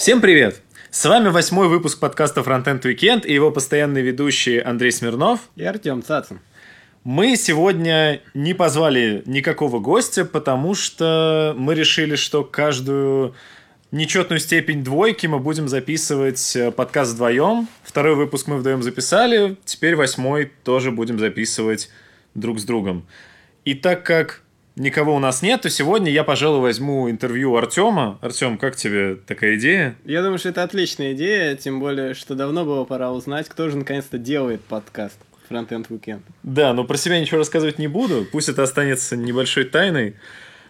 Всем привет! С вами 8-й выпуск подкаста Frontend Weekend и его постоянные ведущие Андрей Смирнов и Артём Цацын. Мы сегодня не позвали никакого гостя, потому что мы решили, что каждую нечетную степень двойки мы будем записывать подкаст вдвоем. Второй выпуск мы вдвоем записали, теперь 8-й тоже будем записывать друг с другом. И так как никого у нас нет, то сегодня я, пожалуй, возьму интервью Артёма. Артём, как тебе такая идея? Я думаю, что это отличная идея, тем более, что давно было пора узнать, кто же наконец-то делает подкаст Frontend Weekend. Да, но про себя ничего рассказывать не буду, пусть это останется небольшой тайной.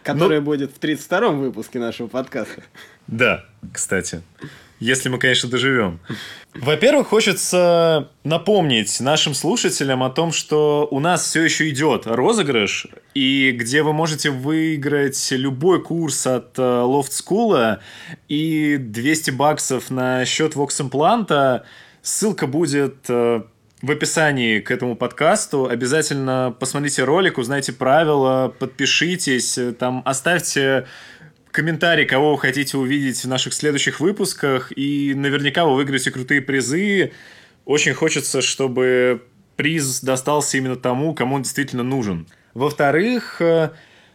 Которая будет в 32-м выпуске нашего подкаста. Да, кстати. Если мы, конечно, доживем. Во-первых, хочется напомнить нашим слушателям о том, что у нас все еще идет розыгрыш, и где вы можете выиграть любой курс от Loft School и $200 на счет Vox Implanta. Ссылка будет в описании к этому подкасту. Обязательно посмотрите ролик, узнайте правила, подпишитесь, там оставьте комментарий, кого вы хотите увидеть в наших следующих выпусках, и наверняка вы выиграете крутые призы. Очень хочется, чтобы приз достался именно тому, кому он действительно нужен. Во-вторых,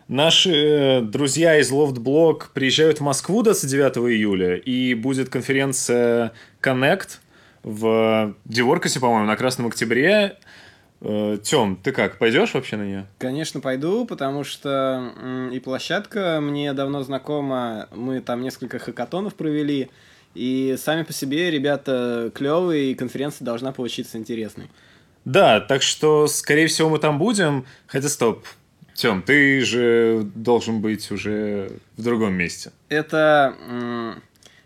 наши друзья из LoftBlog приезжают в Москву 29 июля, и будет конференция Konnect в Диворкасе, по-моему, на Красном Октябре. Тём, ты как, пойдешь вообще на нее? Конечно, пойду, потому что и площадка мне давно знакома, мы там несколько хакатонов провели, и сами по себе ребята клевые, и конференция должна получиться интересной. Да, так что, скорее всего, мы там будем, хотя стоп. Тём, ты же должен быть уже в другом месте. Это...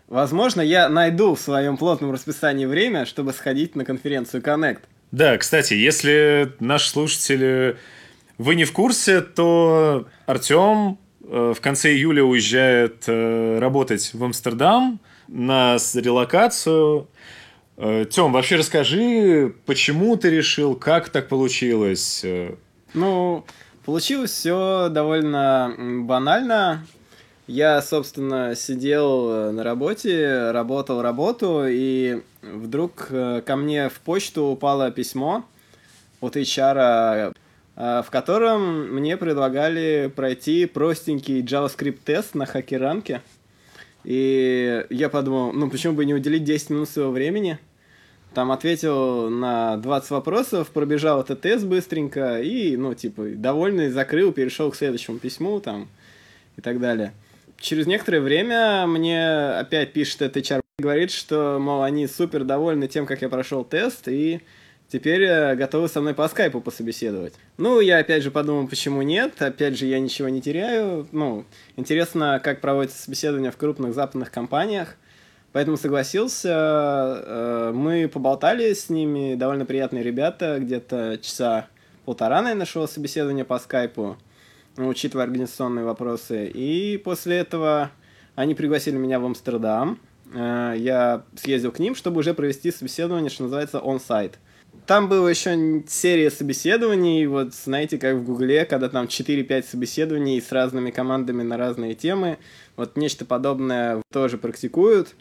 возможно, я найду в своем плотном расписании время, чтобы сходить на конференцию Konnect. Да, кстати, если наши слушатели, вы не в курсе, то Артём в конце июля уезжает работать в Амстердам на релокацию. Тём, вообще расскажи, почему ты решил, как так получилось? Ну, получилось все довольно банально. Я, собственно, сидел на работе, работал работу, и вдруг ко мне в почту упало письмо от HR, в котором мне предлагали пройти простенький JavaScript-тест на хакеранке. И я подумал, ну почему бы не уделить 10 минут своего времени? Там ответил на 20 вопросов, пробежал этот тест быстренько и, ну, типа, довольный, закрыл, перешел к следующему письму там и так далее. Через некоторое время мне опять пишет этот HR, говорит, что, мол, они супер довольны тем, как я прошел тест, и теперь готовы со мной по скайпу пособеседовать. Ну, я опять же подумал, почему нет, опять же, я ничего не теряю. Ну, интересно, как проводятся собеседования в крупных западных компаниях, поэтому согласился. Мы поболтали с ними, довольно приятные ребята, где-то часа полтора, наверное, шло собеседование по скайпу, учитывая организационные вопросы. И после этого они пригласили меня в Амстердам. Я съездил к ним, чтобы уже провести собеседование, что называется, on-site. Там была еще серия собеседований, вот знаете, как в Гугле, когда там 4-5 собеседований с разными командами на разные темы. Вот нечто подобное тоже практикуют.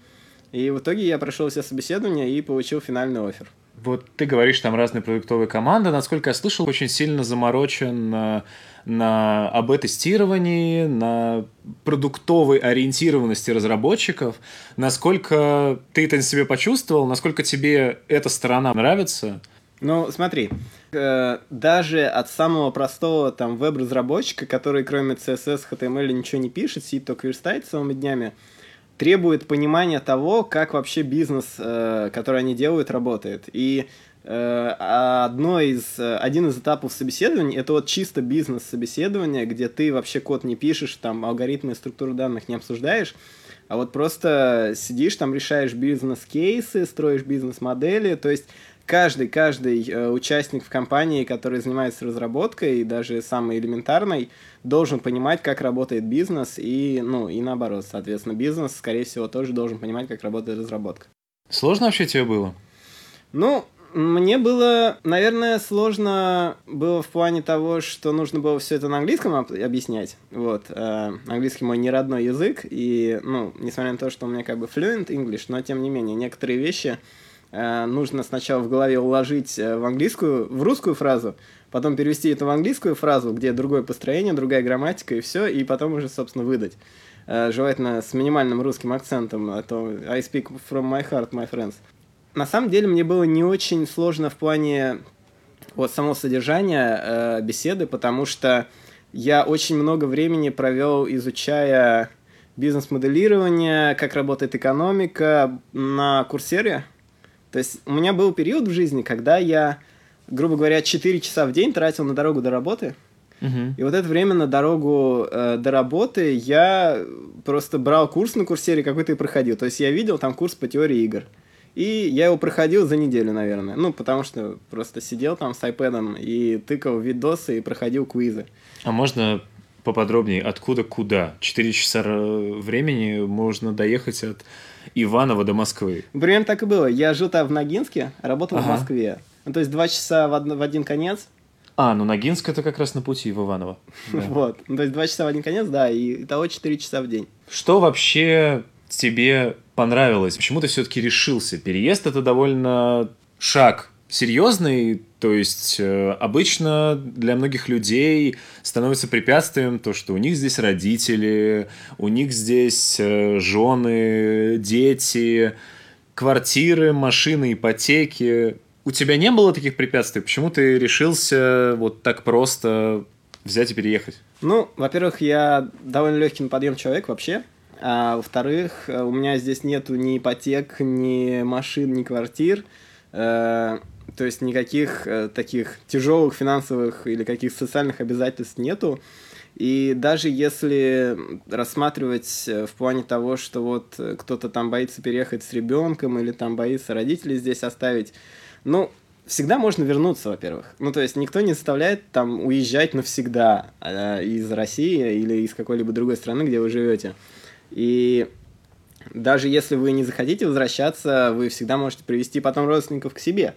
И в итоге я прошел все собеседования и получил финальный оффер. Вот ты говоришь, там разные продуктовые команды. Насколько я слышал, очень сильно заморочен на АБ-тестировании, на продуктовой ориентированности разработчиков. Насколько ты это себе почувствовал? Насколько тебе эта сторона нравится? Ну, смотри, даже от самого простого там веб-разработчика, который кроме CSS, HTML ничего не пишет, сидит только верстает целыми днями, требует понимания того, как вообще бизнес, который они делают, работает. И один из этапов собеседования – это вот чисто бизнес-собеседование, где ты вообще код не пишешь, там алгоритмы и структуру данных не обсуждаешь, а вот просто сидишь, там решаешь бизнес-кейсы, строишь бизнес-модели. То есть каждый участник в компании, который занимается разработкой, даже самой элементарной, должен понимать, как работает бизнес, и, ну, и наоборот, соответственно, бизнес, скорее всего, тоже должен понимать, как работает разработка. Сложно вообще тебе было? Ну, Мне было, наверное, сложно было в плане того, что нужно было все это на английском объяснять. Вот. Английский мой не родной язык, и, ну, несмотря на то, что у меня как бы fluent English, но тем не менее, некоторые вещи нужно сначала в голове уложить в английскую, в русскую фразу, потом перевести это в английскую фразу, где другое построение, другая грамматика и все, и потом уже, собственно, выдать. Желательно с минимальным русским акцентом, а то I speak from my heart, my friends. На самом деле мне было не очень сложно в плане вот самого содержания беседы, потому что я очень много времени провел, изучая бизнес-моделирование, как работает экономика на Coursera. То есть у меня был период в жизни, когда я, грубо говоря, 4 часа в день тратил на дорогу до работы. И вот это время на дорогу до работы я просто брал курс на Coursera какой-то и проходил. То есть я видел там курс по теории игр. И я его проходил за неделю, наверное. Ну, потому что просто сидел там с iPad'ом и тыкал видосы и проходил квизы. А можно поподробнее, откуда куда? 4 часа времени можно доехать от Иваново до Москвы. Примерно так и было. Я жил там в Ногинске, работал в Москве. Ну, то есть 2 часа в один конец. А, ну Ногинск это как раз на пути в Иваново. Вот. То есть 2 часа в один конец, да, и итого 4 часа в день. Что вообще тебе понравилось? Почему ты все-таки решился? Переезд — это довольно шаг серьезный, то есть обычно для многих людей становится препятствием то, что у них здесь родители, у них здесь жены, дети, квартиры, машины, ипотеки. У тебя не было таких препятствий? Почему ты решился вот так просто взять и переехать? Ну, во-первых, я довольно легкий на подъем человек вообще. А во-вторых, у меня здесь нету ни ипотек, ни машин, ни квартир, то есть никаких таких тяжелых финансовых или каких социальных обязательств нету. И даже если рассматривать в плане того, что вот кто-то там боится переехать с ребенком или там боится родителей здесь оставить, ну, всегда можно вернуться, во-первых. Ну, то есть никто не заставляет там уезжать навсегда из России или из какой-либо другой страны, где вы живете. И даже если вы не захотите возвращаться, вы всегда можете привести потом родственников к себе,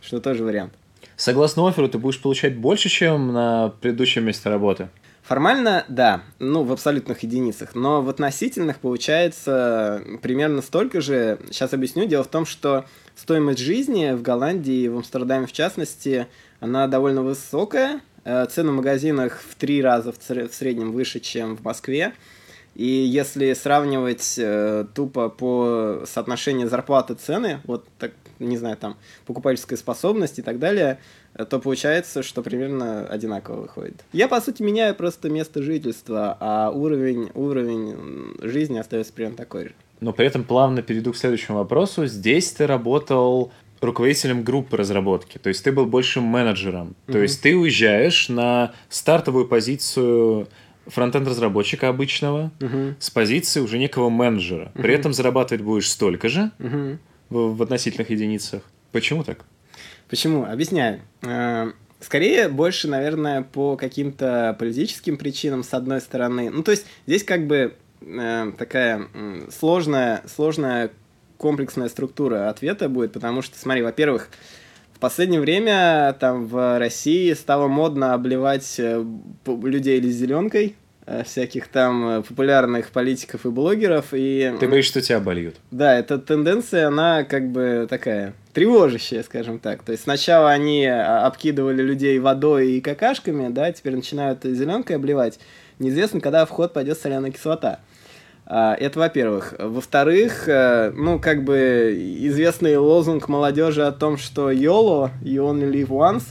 что тоже вариант. Согласно офферу, ты будешь получать больше, чем на предыдущем месте работы? Формально, да, ну, в абсолютных единицах, но в относительных получается примерно столько же. Сейчас объясню. Дело в том, что стоимость жизни в Голландии и в Амстердаме, в частности, она довольно высокая. Цены в магазинах в 3 раза в среднем выше, чем в Москве. И если сравнивать тупо по соотношению зарплаты-цены, вот так, не знаю, там, покупательская способность и так далее, то получается, что примерно одинаково выходит. Я, по сути, меняю просто место жительства, а уровень жизни остается примерно такой же. Но при этом плавно перейду к следующему вопросу. Здесь ты работал руководителем группы разработки, то есть ты был больше менеджером. То есть ты уезжаешь на стартовую позицию фронтенд-разработчика обычного с позиции уже некого менеджера. При этом зарабатывать будешь столько же в относительных единицах. Почему так? Почему? Объясняю. Скорее, больше, наверное, по каким-то политическим причинам, с одной стороны. Ну, то есть здесь как бы такая сложная комплексная структура ответа будет, потому что, смотри, во-первых, в последнее время там в России стало модно обливать людей зеленкой, всяких там популярных политиков и блогеров. И... Ты боишься, что тебя обольют? Да, эта тенденция, она как бы такая тревожащая, скажем так. То есть сначала они обкидывали людей водой и какашками, да, теперь начинают зеленкой обливать. Неизвестно, когда в ход пойдет соляная кислота. Это во-первых. Во-вторых, ну, как бы известный лозунг молодежи о том, что YOLO, you only live once,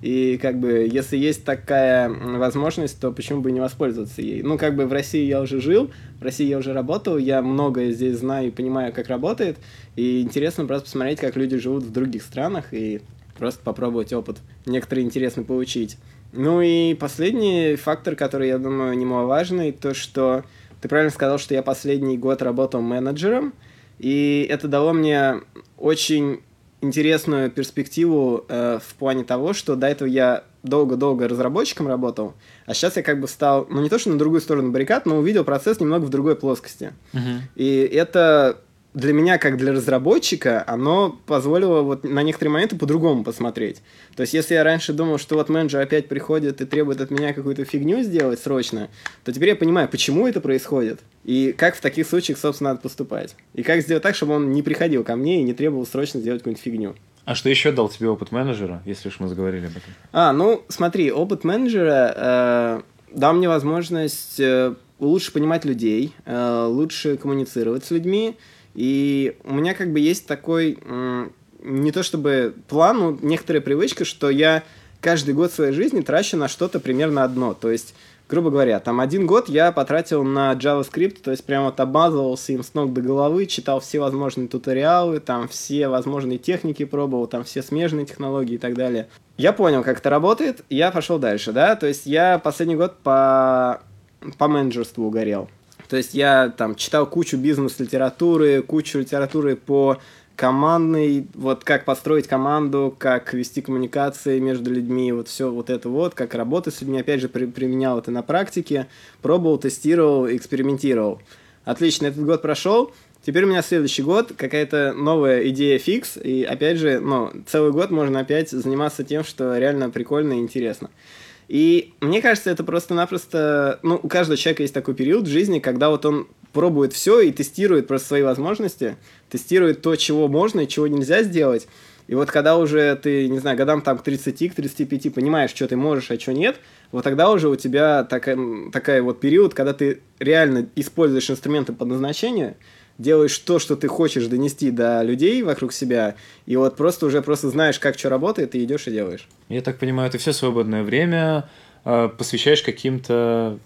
и как бы если есть такая возможность, то почему бы не воспользоваться ей? Ну, как бы в России я уже жил, в России я уже работал, я многое здесь знаю и понимаю, как работает, и интересно просто посмотреть, как люди живут в других странах, и просто попробовать опыт, некоторые интересно получить. Ну и последний фактор, который, я думаю, немаловажный, то, что ты правильно сказал, что я последний год работал менеджером, и это дало мне очень интересную перспективу в плане того, что до этого я долго-долго разработчиком работал, а сейчас я как бы стал, ну не то что на другую сторону баррикад, но увидел процесс немного в другой плоскости. И это для меня, как для разработчика, оно позволило вот на некоторые моменты по-другому посмотреть. То есть, если я раньше думал, что вот менеджер опять приходит и требует от меня какую-то фигню сделать срочно, то теперь я понимаю, почему это происходит, и как в таких случаях, собственно, надо поступать. И как сделать так, чтобы он не приходил ко мне и не требовал срочно сделать какую-нибудь фигню. А что еще дал тебе опыт менеджера, если уж мы заговорили об этом? Смотри, опыт менеджера дал мне возможность лучше понимать людей, лучше коммуницировать с людьми. И у меня как бы есть такой, не то чтобы план, но некоторая привычка, что я каждый год своей жизни трачу на что-то примерно одно. То есть, грубо говоря, там один год я потратил на JavaScript, то есть прям вот обмазывался им с ног до головы, читал все возможные туториалы, там все возможные техники пробовал, там все смежные технологии и так далее. Я понял, как это работает, я пошел дальше, да, то есть я последний год по менеджерству угорел. То есть я там читал кучу бизнес-литературы, кучу литературы по командной, вот как построить команду, как вести коммуникации между людьми, вот все вот это вот, как работать с людьми, опять же, применял это на практике, пробовал, тестировал, экспериментировал. Отлично, этот год прошел, теперь у меня следующий год, какая-то новая идея фикс, и опять же, целый год можно опять заниматься тем, что реально прикольно и интересно. И мне кажется, это просто-напросто... у каждого человека есть такой период в жизни, когда вот он пробует все и тестирует просто свои возможности, тестирует то, чего можно и чего нельзя сделать. И вот когда уже ты, не знаю, годам там к 30, к 35 понимаешь, что ты можешь, а что нет, вот тогда уже у тебя такая вот период, когда ты реально используешь инструменты по назначению, делаешь то, что ты хочешь донести до людей вокруг себя, и вот просто знаешь, как что работает, и идешь и делаешь. Я так понимаю, ты все свободное время посвящаешь каким-то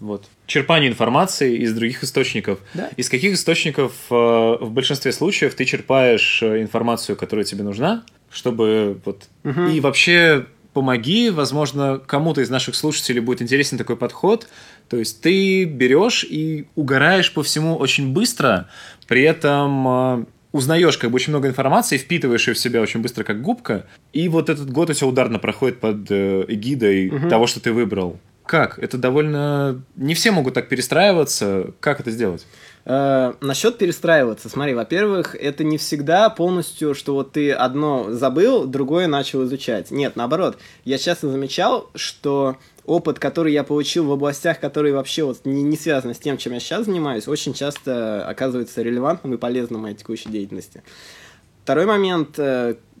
черпанию информации из других источников. Да? Из каких источников в большинстве случаев ты черпаешь информацию, которая тебе нужна, чтобы Угу. И вообще... Помоги, возможно, кому-то из наших слушателей будет интересен такой подход. То есть ты берешь и угораешь по всему очень быстро, при этом узнаешь как бы очень много информации, впитываешь ее в себя очень быстро, как губка. И вот этот год у тебя ударно проходит под эгидой Угу. того, что ты выбрал. Как? Это довольно... Не все могут так перестраиваться. Как это сделать? Насчет перестраиваться. Смотри, во-первых, это не всегда полностью, что вот ты одно забыл, другое начал изучать. Нет, наоборот. Я часто замечал, что опыт, который я получил в областях, которые вообще не связаны с тем, чем я сейчас занимаюсь, очень часто оказывается релевантным и полезным в моей текущей деятельности. Второй момент...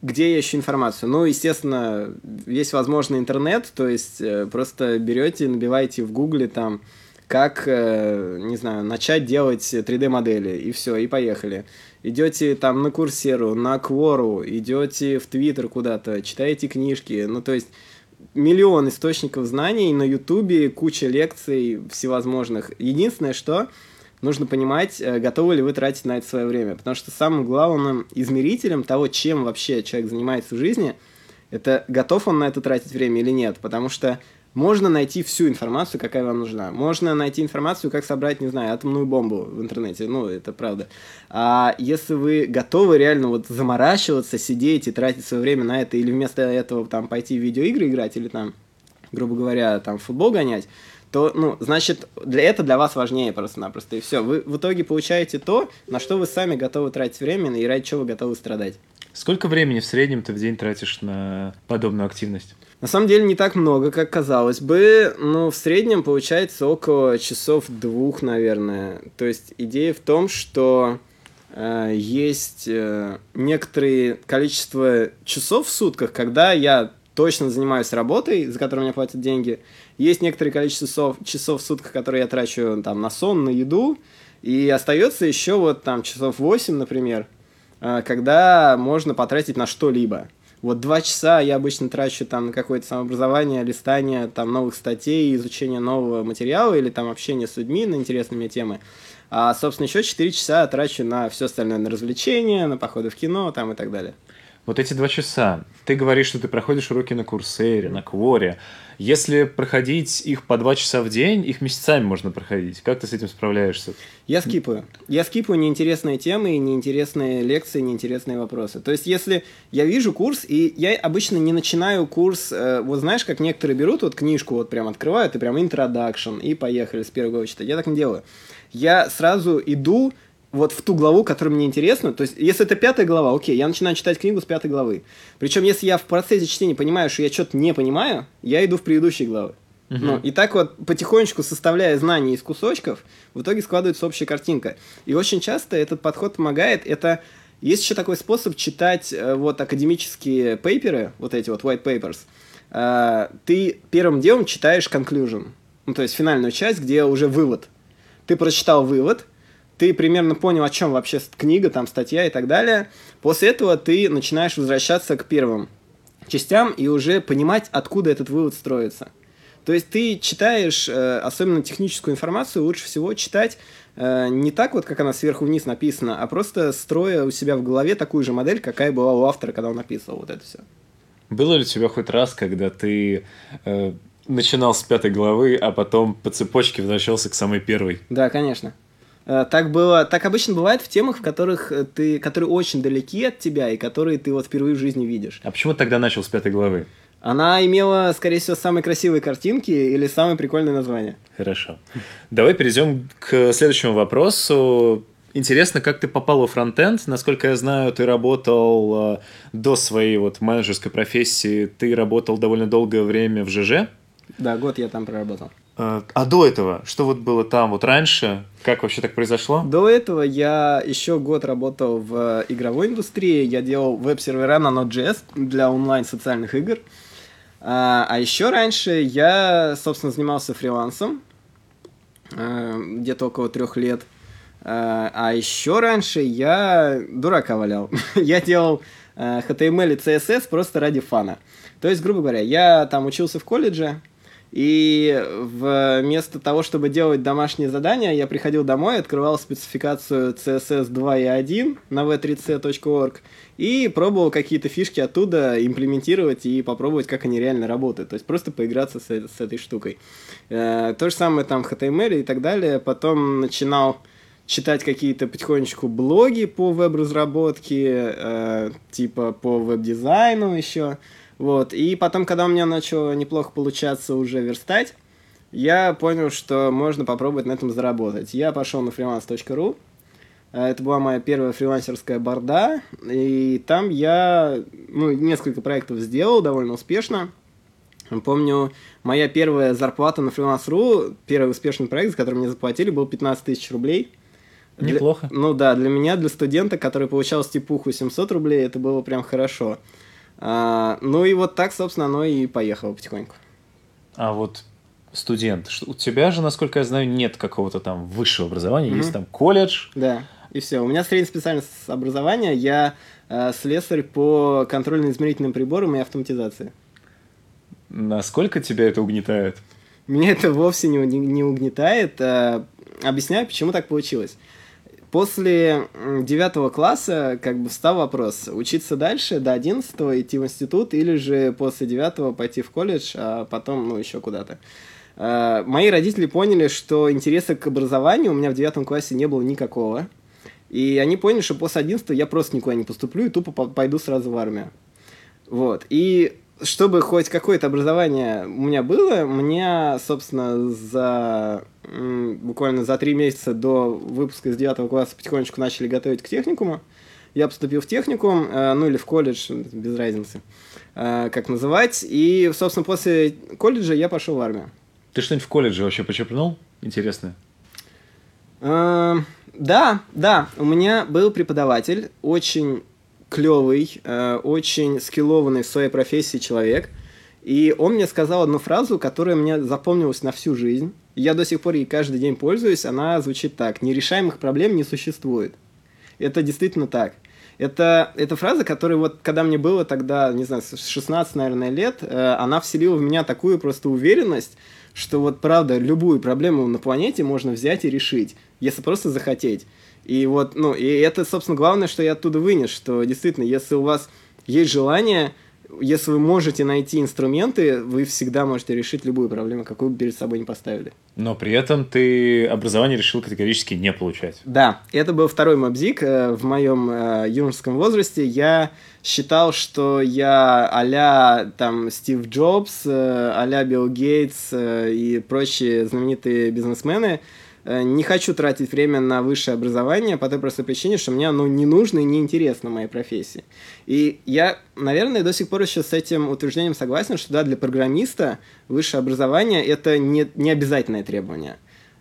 Где я ищу информацию? Естественно, есть, возможно, интернет, то есть просто берете, набиваете в Гугле там, как, не знаю, начать делать 3D-модели, и все, и поехали. Идете там на Coursera, на Quora, идете в Twitter куда-то, читаете книжки, то есть миллион источников знаний, на Ютубе куча лекций всевозможных. Единственное, что... Нужно понимать, готовы ли вы тратить на это свое время. Потому что самым главным измерителем того, чем вообще человек занимается в жизни, это готов он на это тратить время или нет. Потому что можно найти всю информацию, какая вам нужна. Можно найти информацию, как собрать, не знаю, атомную бомбу в интернете. Это правда. А если вы готовы реально заморачиваться, сидеть и тратить свое время на это, или вместо этого там пойти в видеоигры играть, или там, грубо говоря, там футбол гонять, то, значит, для вас важнее просто-напросто. И все, вы в итоге получаете то, на что вы сами готовы тратить время и ради чего вы готовы страдать. Сколько времени в среднем ты в день тратишь на подобную активность? На самом деле не так много, как казалось бы, но в среднем получается около 2 часов, наверное. То есть идея в том, что есть некоторое количество часов в сутках, когда я точно занимаюсь работой, за которую мне платят деньги. Есть некоторое количество часов в сутках, которые я трачу там, на сон, на еду. И остается еще часов 8, например, когда можно потратить на что-либо. 2 часа я обычно трачу там, на какое-то самообразование, листание там, новых статей, изучение нового материала или там, общение с людьми на интересные мне темы. А, собственно, еще 4 часа трачу на все остальное, на развлечения, на походы в кино там, и так далее. Эти 2 часа, ты говоришь, что ты проходишь уроки на Coursera, на Quora. Если проходить их по 2 часа в день, их месяцами можно проходить. Как ты с этим справляешься? Я скипаю. Я скипаю неинтересные темы, неинтересные лекции, неинтересные вопросы. То есть, если я вижу курс, и я обычно не начинаю курс... знаешь, как некоторые берут книжку, прям открывают, и прям introduction, и поехали с первого читать. Я так не делаю. Я сразу иду... вот в ту главу, которая мне интересна. То есть, если это 5-я глава, окей, я начинаю читать книгу с 5-й главы. Причем, если я в процессе чтения понимаю, что я что-то не понимаю, я иду в предыдущие главы. Uh-huh. Ну, и так вот, потихонечку составляя знания из кусочков, в итоге складывается общая картинка. И очень часто этот подход помогает. Это есть еще такой способ читать вот академические пейперы, вот эти вот white papers. Ты первым делом читаешь conclusion, ну, то есть финальную часть, где уже вывод. Ты прочитал вывод, ты примерно понял, о чем вообще книга, там, статья и так далее. После этого ты начинаешь возвращаться к первым частям и уже понимать, откуда этот вывод строится. То есть ты читаешь, особенно техническую информацию, лучше всего читать не так вот, как она сверху вниз написана, а просто строя у себя в голове такую же модель, какая была у автора, когда он написал вот это все. Было ли у тебя хоть раз, когда ты начинал с 5-й главы, а потом по цепочке возвращался к самой первой? Да, конечно. Так было, так обычно бывает в темах, в которых ты, которые очень далеки от тебя и которые ты вот впервые в жизни видишь. А почему ты тогда начал с 5-й главы? Она имела, скорее всего, самые красивые картинки или самое прикольное название. Хорошо. Давай перейдем к следующему вопросу. Интересно, как ты попал во фронтенд? Насколько я знаю, ты работал до своей вот менеджерской профессии, ты работал довольно долгое время в ЖЖ. Да, год я там проработал. А до этого? Что вот было там вот раньше? Как вообще так произошло? До этого я еще год работал в игровой индустрии. Я делал веб-сервера на Node.js для онлайн-социальных игр. А еще раньше я, собственно, занимался фрилансом где-то около 3 лет. А еще раньше я дурака валял. Я делал HTML и CSS просто ради фана. То есть, грубо говоря, я там учился в колледже, и вместо того, чтобы делать домашние задания, я приходил домой, открывал спецификацию CSS 2.1 на v3c.org и пробовал какие-то фишки оттуда имплементировать и попробовать, как они реально работают. То есть просто поиграться с этой штукой. То же самое там HTML и так далее. Потом начинал читать какие-то потихонечку блоги по веб-разработке, типа по веб-дизайну еще. Вот. И потом, когда у меня начало неплохо получаться уже верстать, я понял, что можно попробовать на этом заработать. Я пошел на freelance.ru. Это была моя первая фрилансерская борда, и там я несколько проектов сделал довольно успешно. Помню, моя первая зарплата на freelance.ru, первый успешный проект, за который мне заплатили, был 15 000 рублей. Неплохо. Ну да, для меня, для студента, который получал стипуху 700 рублей, это было прям хорошо. Ну и вот так, собственно, оно и поехало потихоньку. А вот... Студент. У тебя же, насколько я знаю, нет какого-то там высшего образования, есть там колледж. Да, и все. У меня среднее специальное образование, я слесарь по контрольно-измерительным приборам и автоматизации. Насколько тебя это угнетает? Меня это вовсе не угнетает. Объясняю, почему так получилось. После 9 класса как бы встал вопрос, учиться дальше до 11 идти в институт или же после 9 пойти в колледж, а потом еще куда-то. Мои родители поняли, что интереса к образованию у меня в 9 классе не было никакого. И они поняли, что после 11 я просто никуда не поступлю и тупо пойду сразу в армию. Вот. И чтобы хоть какое-то образование у меня было, мне, собственно, буквально за 3 месяца до выпуска из 9 класса потихонечку начали готовить к техникуму. Я поступил в техникум, ну или в колледж, без разницы, как называть. И, собственно, после колледжа я пошел в армию. Ты что-нибудь в колледже вообще почерпнул? Интересно. Да. У меня был преподаватель, очень клевый, очень скиллованный в своей профессии человек. И он мне сказал одну фразу, которая мне запомнилась на всю жизнь. Я до сих пор ей каждый день пользуюсь. Она звучит так. «Нерешаемых проблем не существует». Это действительно так. Это фраза, которая вот, когда мне было тогда, не знаю, 16, наверное, лет, она вселила в меня такую просто уверенность, что вот правда любую проблему на планете можно взять и решить, если просто захотеть. И вот, и это, собственно, главное, что я оттуда вынес, что действительно, если у вас есть желание, если вы можете найти инструменты, вы всегда можете решить любую проблему, какую бы перед собой ни поставили. Но при этом ты образование решил категорически не получать. Да, это был второй мобзик в моем юношеском возрасте. Я считал, что я а-ля там, Стив Джобс, а-ля Билл Гейтс и прочие знаменитые бизнесмены, не хочу тратить время на высшее образование по той простой причине, что мне оно не нужно и не интересно в моей профессии. И я, наверное, до сих пор еще с этим утверждением согласен, что да, для программиста высшее образование – это не обязательное требование.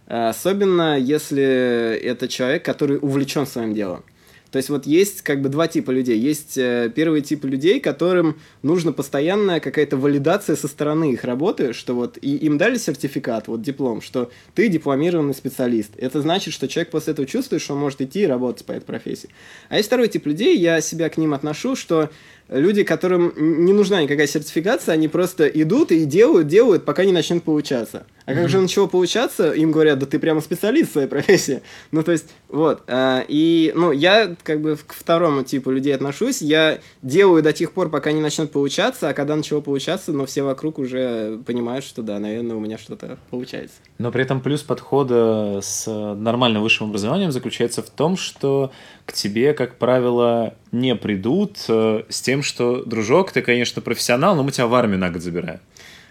Особенно, если это человек, который увлечен своим делом. То есть вот есть как бы два типа людей. Есть первый тип людей, которым нужна постоянная какая-то валидация со стороны их работы, что вот и им дали сертификат, вот диплом, что ты дипломированный специалист. Это значит, что человек после этого чувствует, что он может идти и работать по этой профессии. А есть второй тип людей, я себя к ним отношу, что люди, которым не нужна никакая сертификация, они просто идут и делают, пока не начнут получаться. А как же начало получаться, им говорят, да ты прямо специалист в своей профессии. Ну, то есть, вот. И, ну, я как бы к второму типу людей отношусь. Я делаю до тех пор, пока не начнет получаться, а когда начало получаться, но все вокруг уже понимают, что да, наверное, у меня что-то получается. Но при этом плюс подхода с нормальным высшим образованием заключается в том, что к тебе, как правило, не придут с тем, что, дружок, ты, конечно, профессионал, но мы тебя в армию на год забираем.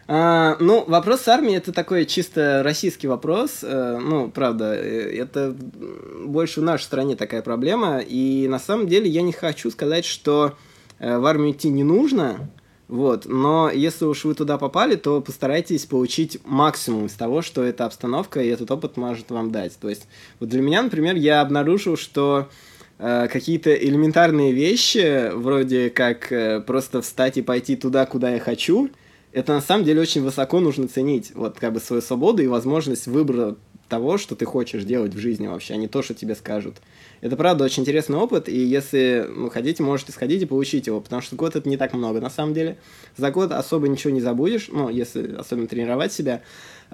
Ну, вопрос с армией – это такой чисто российский вопрос. Ну, правда, это больше в нашей стране такая проблема. И на самом деле я не хочу сказать, что в армию идти не нужно. Вот. Но если уж вы туда попали, то постарайтесь получить максимум из того, что эта обстановка и этот опыт может вам дать. То есть вот для меня, например, я обнаружил, что какие-то элементарные вещи, вроде как просто встать и пойти туда, куда я хочу – это на самом деле очень высоко нужно ценить, вот как бы свою свободу и возможность выбора того, что ты хочешь делать в жизни вообще, а не то, что тебе скажут. Это, правда, очень интересный опыт, и если вы хотите, можете сходить и получить его, потому что год – это не так много, на самом деле. За год особо ничего не забудешь, ну, если особенно тренировать себя.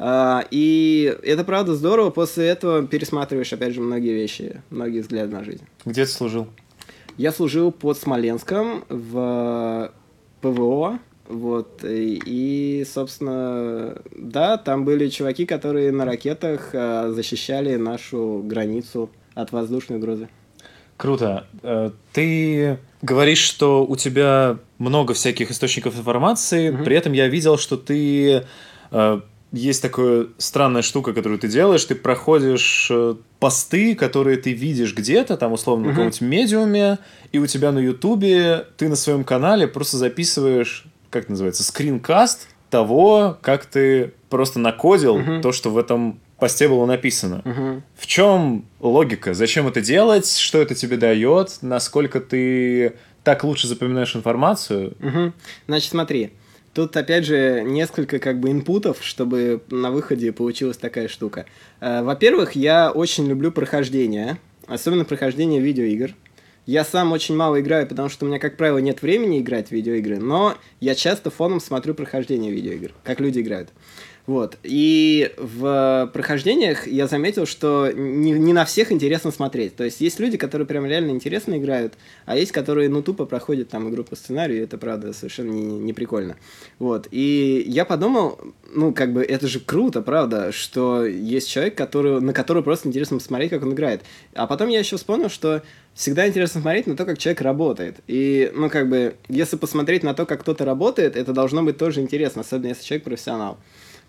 И это, правда, здорово, после этого пересматриваешь, опять же, многие вещи, многие взгляды на жизнь. Где ты служил? Я служил под Смоленском в ПВО. Вот, и, собственно, да, там были чуваки, которые на ракетах защищали нашу границу от воздушной угрозы. Круто. Ты говоришь, что у тебя много всяких источников информации, при этом я видел, что ты... Есть такая странная штука, которую ты делаешь, ты проходишь посты, которые ты видишь где-то, там, условно, на каком-нибудь медиуме, и у тебя на Ютубе, ты на своем канале просто записываешь... Как это называется? Скринкаст того, как ты просто накодил то, что в этом посте было написано. В чем логика? Зачем это делать? Что это тебе дает? Насколько ты так лучше запоминаешь информацию? Значит, смотри. Тут, опять же, несколько как бы инпутов, чтобы на выходе получилась такая штука. Во-первых, я очень люблю прохождение. Особенно прохождение видеоигр. Я сам очень мало играю, потому что у меня, как правило, нет времени играть в видеоигры, но я часто фоном смотрю прохождение видеоигр, как люди играют. Вот. И в прохождениях я заметил, что не на всех интересно смотреть. То есть есть люди, которые прям реально интересно играют, а есть, которые, ну, тупо проходят там игру по сценарию, и это, правда, совершенно не прикольно. Вот. И я подумал, ну, как бы, это же круто, правда, что есть человек, на которого просто интересно посмотреть, как он играет. А потом я еще вспомнил, что всегда интересно смотреть на то, как человек работает. И, ну, как бы, если посмотреть на то, как кто-то работает, это должно быть тоже интересно, особенно если человек профессионал.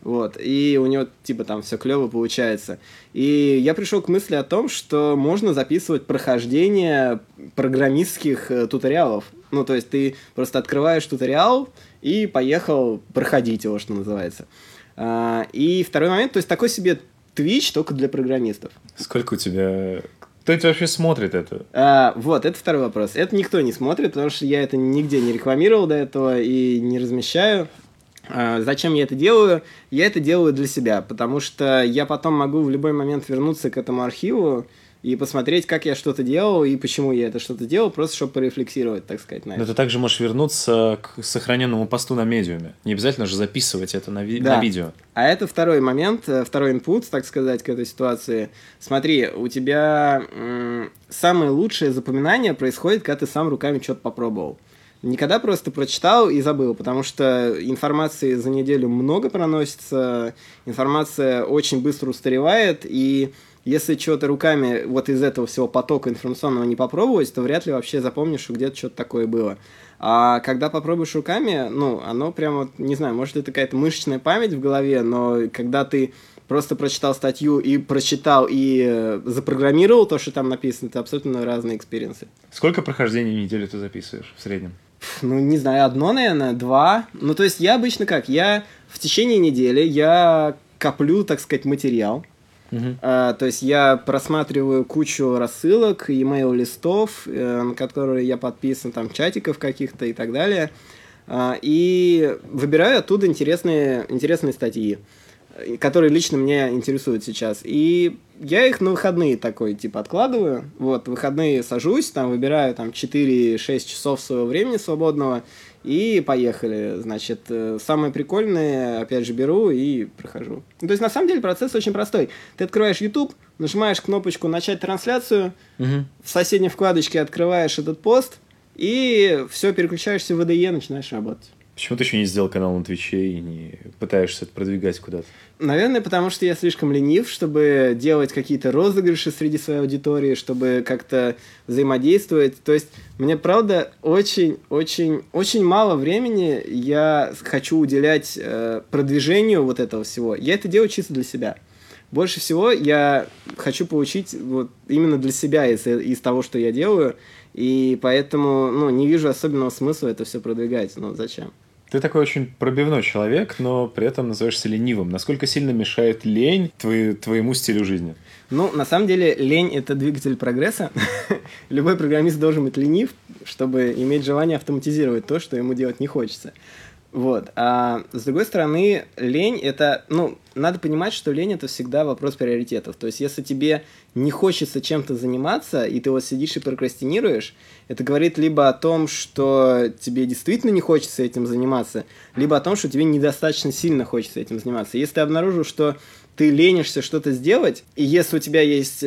Вот, и у него, типа, там все клево получается. И я пришел к мысли о том, что можно записывать прохождение программистских туториалов. Ну, то есть ты просто открываешь туториал и поехал проходить его, что называется. И второй момент, то есть такой себе Twitch только для программистов. Сколько у тебя... Кто это вообще смотрит это? Вот, это второй вопрос. Это никто не смотрит, потому что я это нигде не рекламировал до этого и не размещаю. Зачем я это делаю? Я это делаю для себя, потому что я потом могу в любой момент вернуться к этому архиву и посмотреть, как я что-то делал и почему я это что-то делал, просто чтобы порефлексировать, так сказать, на это. Но ты также можешь вернуться к сохраненному посту на медиуме. Не обязательно же записывать это на видео. А это второй момент, второй инпут, так сказать, к этой ситуации. Смотри, у тебя самое лучшее запоминание происходит, когда ты сам руками что-то попробовал. Никогда просто прочитал и забыл, потому что информации за неделю много проносится, информация очень быстро устаревает, и Если чего-то руками вот из этого всего потока информационного не попробовать, то вряд ли вообще запомнишь, что где-то что-то такое было. А когда попробуешь руками, ну, оно прямо, не знаю, может, это какая-то мышечная память в голове, но когда ты просто прочитал статью и прочитал, и запрограммировал то, что там написано, это абсолютно разные экспириенсы. Сколько прохождений в неделю ты записываешь в среднем? Ну, не знаю, одно, наверное, два. Ну, то есть я обычно как? Я в течение недели я коплю, так сказать, материал. То есть я просматриваю кучу рассылок, имейл-листов, на которые я подписан, там, чатиков каких-то и так далее. И выбираю оттуда интересные статьи, которые лично меня интересуют сейчас. И я их на выходные такой, типа, откладываю. Вот, в выходные сажусь, там, выбираю там, 4-6 часов своего времени свободного, и поехали. Значит, самые прикольные, опять же, беру и прохожу. То есть, на самом деле, процесс очень простой. Ты открываешь YouTube, нажимаешь кнопочку «Начать трансляцию», в соседней вкладочке открываешь этот пост, и все, переключаешься в IDE, начинаешь работать. Почему ты еще не сделал канал на Твиче и не пытаешься это продвигать куда-то? Наверное, потому что я слишком ленив, чтобы делать какие-то розыгрыши среди своей аудитории, чтобы как-то взаимодействовать. То есть мне, правда, очень-очень-очень мало времени я хочу уделять продвижению вот этого всего. Я это делаю чисто для себя. Больше всего я хочу получить вот именно для себя из того, что я делаю, и поэтому не вижу особенного смысла это все продвигать. Ну, зачем? Ты такой очень пробивной человек, но при этом называешься ленивым. Насколько сильно мешает лень твоему стилю жизни? Ну, на самом деле, лень – это двигатель прогресса. Любой программист должен быть ленив, чтобы иметь желание автоматизировать то, что ему делать не хочется. Вот. А с другой стороны, лень – это… надо понимать, что лень – это всегда вопрос приоритетов. То есть, если тебе не хочется чем-то заниматься, и ты вот сидишь и прокрастинируешь, это говорит либо о том, что тебе действительно не хочется этим заниматься, либо о том, что тебе недостаточно сильно хочется этим заниматься. Если ты обнаружил, что ты ленишься что-то сделать, и если у тебя есть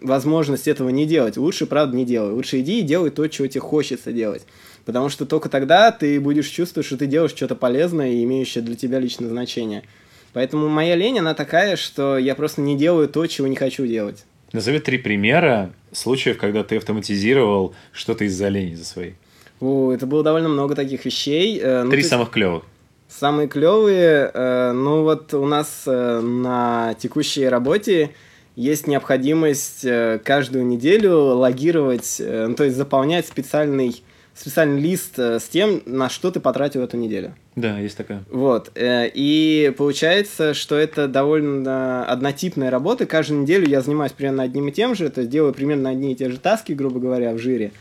возможность этого не делать, лучше, правда, не делай. Лучше иди и делай то, чего тебе хочется делать. Потому что только тогда ты будешь чувствовать, что ты делаешь что-то полезное и имеющее для тебя личное значение. Поэтому моя лень, она такая, что я просто не делаю то, чего не хочу делать. Назови 3 примера случаев, когда ты автоматизировал что-то из-за лени, из-за своей. Это было довольно много таких вещей. 3 самых клевых. Самые клевые. У нас на текущей работе есть необходимость каждую неделю логировать, то есть заполнять специальный лист с тем, на что ты потратил эту неделю. Да, есть такая. Вот. И получается, что это довольно однотипная работа. Каждую неделю я занимаюсь примерно одним и тем же, то есть делаю примерно одни и те же таски, грубо говоря, в жире.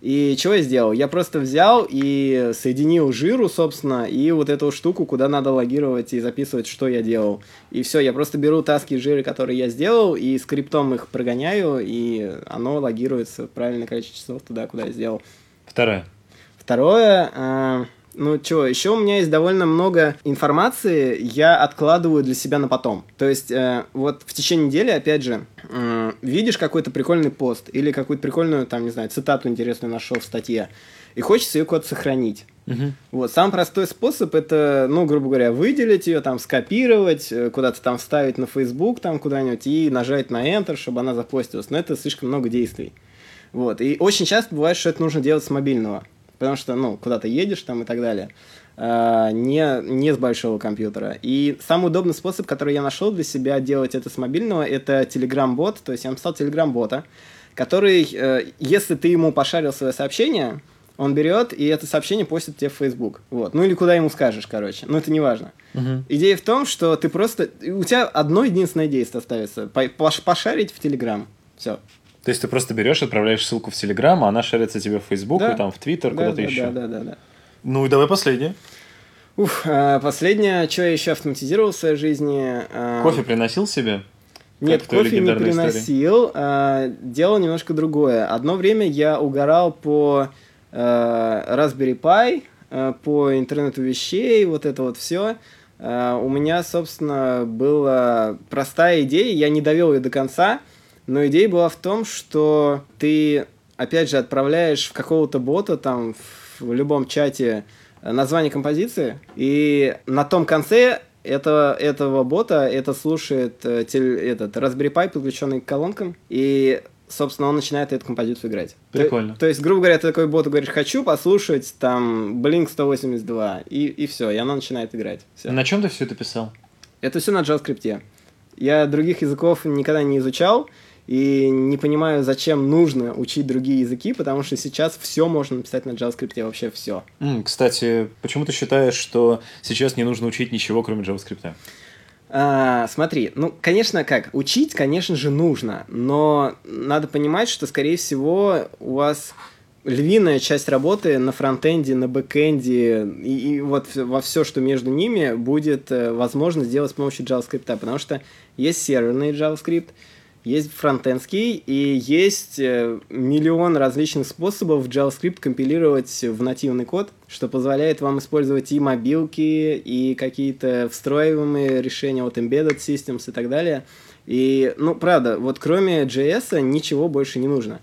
И чего я сделал? Я просто взял и соединил жиру, собственно, и вот эту штуку, куда надо логировать и записывать, что я делал. И все, я просто беру таски и жиры, которые я сделал, и скриптом их прогоняю, и оно логируется правильное количество часов туда, куда я сделал. Второе, еще у меня есть довольно много информации, я откладываю для себя на потом. То есть, вот в течение недели, опять же, видишь какой-то прикольный пост или какую-то прикольную, там, не знаю, цитату интересную нашел в статье, и хочется ее куда-то сохранить. Вот, самый простой способ – это, грубо говоря, выделить ее, там, скопировать, куда-то там вставить на Facebook, там, куда-нибудь, и нажать на Enter, чтобы она запостилась. Но это слишком много действий. Вот. И очень часто бывает, что это нужно делать с мобильного, потому что, куда-то едешь там и так далее, не с большого компьютера. И самый удобный способ, который я нашел для себя делать это с мобильного, это Telegram-бот, то есть я написал Telegram-бота, который, если ты ему пошарил свое сообщение, он берет и это сообщение постит тебе в Facebook. Вот. Или куда ему скажешь, короче. Это не важно. Идея в том, что ты просто… У тебя одно единственное действие остается – пошарить в Telegram. Все. То есть ты просто берешь, отправляешь ссылку в Telegram, а она шарится тебе в Facebook, да, и там в Twitter, да, куда-то еще. Да. Ну и давай последнее. Последнее, что я еще автоматизировал в своей жизни. Кофе приносил себе? Нет, кофе не приносил. Делал немножко другое. Одно время я угорал по Raspberry Pi, по интернету вещей, вот это вот все. У меня, собственно, была простая идея, я не довел ее до конца. Но идея была в том, что ты, опять же, отправляешь в какого-то бота, там, в любом чате, название композиции, и на том конце этого бота это слушает этот Raspberry Pi, подключенный к колонкам, и, собственно, он начинает эту композицию играть. Прикольно. То есть, грубо говоря, ты такой боту говоришь, хочу послушать там Blink 182, и все, и она начинает играть. Всё. На чем ты все это писал? Это все на JavaScript. Я других языков никогда не изучал, и не понимаю, зачем нужно учить другие языки, потому что сейчас все можно написать на JavaScript, вообще все. Кстати, почему ты считаешь, что сейчас не нужно учить ничего, кроме JavaScript? Смотри, конечно, учить, конечно же, нужно, но надо понимать, что, скорее всего, у вас львиная часть работы на фронтенде, на бэкенде и вот во все, что между ними, будет возможно сделать с помощью JavaScript, потому что есть серверный JavaScript, есть фронтендский, и есть миллион различных способов JavaScript компилировать в нативный код, что позволяет вам использовать и мобилки, и какие-то встраиваемые решения, вот embedded systems и так далее. И, правда, вот кроме JS ничего больше не нужно.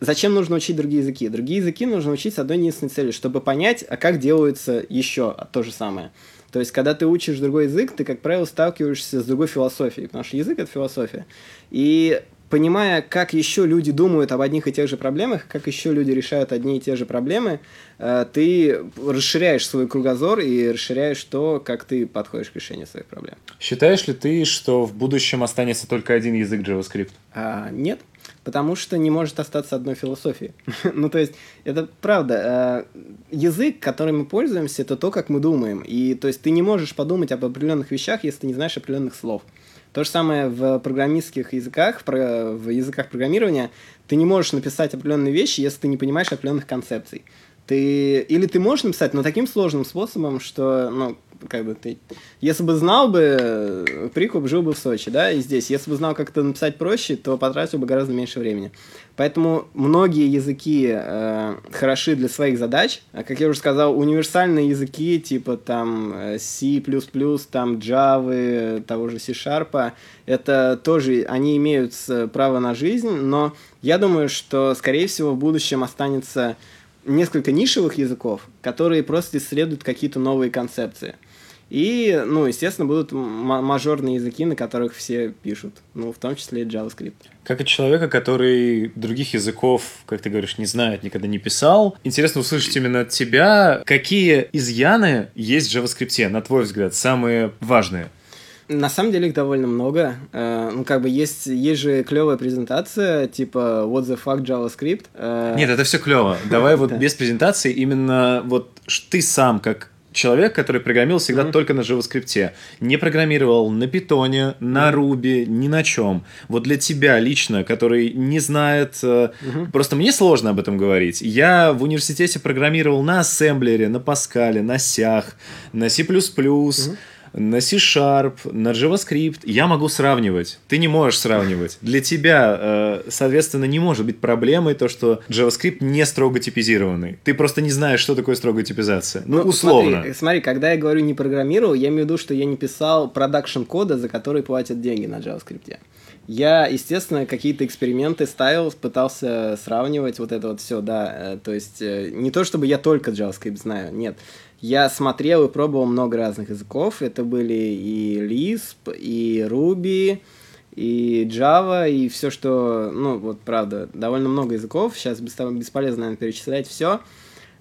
Зачем нужно учить другие языки? Другие языки нужно учить с одной единственной целью, чтобы понять, а как делается еще то же самое. То есть, когда ты учишь другой язык, ты, как правило, сталкиваешься с другой философией, потому что язык — это философия. И понимая, как еще люди думают об одних и тех же проблемах, как еще люди решают одни и те же проблемы, ты расширяешь свой кругозор и расширяешь то, как ты подходишь к решению своих проблем. Считаешь ли ты, что в будущем останется только один язык JavaScript? Нет. Потому что не может остаться одной философии. То есть, это правда. Язык, которым мы пользуемся, это то, как мы думаем. И, то есть, ты не можешь подумать об определенных вещах, если ты не знаешь определенных слов. То же самое в программистских языках, в языках программирования. Ты не можешь написать определенные вещи, если ты не понимаешь определенных концепций. Или ты можешь написать, но таким сложным способом, что, ты... Если бы знал бы, Прикуп жил бы в Сочи, да, и здесь. Если бы знал, как это написать проще, то потратил бы гораздо меньше времени. Поэтому многие языки хороши для своих задач. Как я уже сказал, универсальные языки, типа там C++, там Java, того же C-Sharp, это тоже, они имеют право на жизнь, но я думаю, что, скорее всего, в будущем останется... несколько нишевых языков, которые просто исследуют какие-то новые концепции. И, естественно, будут мажорные языки, на которых все пишут, в том числе и JavaScript. Как от человека, который других языков, как ты говоришь, не знает, никогда не писал, интересно услышать именно от тебя, какие изъяны есть в JavaScript, на твой взгляд, самые важные? На самом деле их довольно много. Есть же клевая презентация, типа What the fuck JavaScript. Нет, это все клево. Давай вот без презентации именно вот ты сам, как человек, который программил всегда только на JavaScript, не программировал на Python, на Ruby, ни на чем. Вот для тебя лично, который не знает... Просто мне сложно об этом говорить. Я в университете программировал на ассемблере, на Pascal, на Sях, на C++, на C-Sharp, на JavaScript. Я могу сравнивать. Ты не можешь сравнивать. Для тебя, соответственно, не может быть проблемой то, что JavaScript не строго типизированный. Ты просто не знаешь, что такое строгая типизация. Условно. Смотри, когда я говорю «не программировал», я имею в виду, что я не писал продакшн-кода, за который платят деньги на JavaScript. Я, естественно, какие-то эксперименты ставил, пытался сравнивать вот это вот все, да. То есть не то, чтобы я только JavaScript знаю, нет. Я смотрел и пробовал много разных языков. Это были и Lisp, и Ruby, и Java, и все, что... правда, довольно много языков. Сейчас бесполезно, наверное, перечислять все.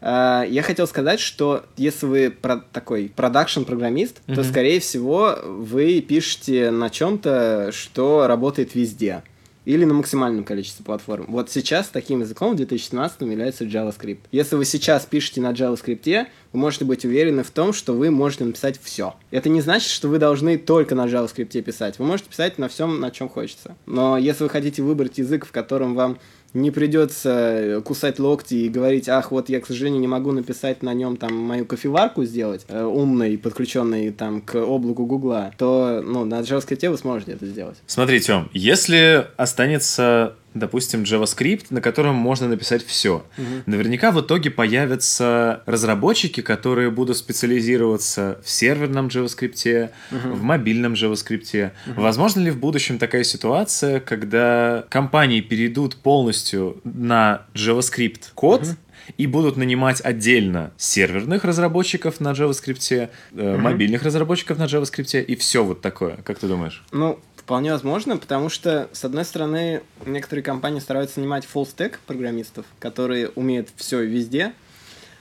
Я хотел сказать, что если вы такой продакшн-программист, то, скорее всего, вы пишете на чем-то, что работает везде. Или на максимальном количестве платформ. Вот сейчас таким языком в 2017 является JavaScript. Если вы сейчас пишете на JavaScript, вы можете быть уверены в том, что вы можете написать все. Это не значит, что вы должны только на JavaScript писать. Вы можете писать на всем, на чем хочется. Но если вы хотите выбрать язык, в котором вам не придется кусать локти и говорить, вот я, к сожалению, не могу написать на нем там мою кофеварку сделать, умной, подключенной там к облаку Гугла, то, на JavaScript вы сможете это сделать. Смотри, Тём, если останется, допустим, JavaScript, на котором можно написать все, наверняка в итоге появятся разработчики, которые будут специализироваться в серверном JavaScript, в мобильном JavaScript. Возможно ли в будущем такая ситуация, когда компании перейдут полностью на JavaScript-код, и будут нанимать отдельно серверных разработчиков на JavaScript, мобильных разработчиков на JavaScript и все вот такое. Как ты думаешь? Ну, вполне возможно, потому что, с одной стороны, некоторые компании стараются нанимать full-stack программистов, которые умеют все и везде,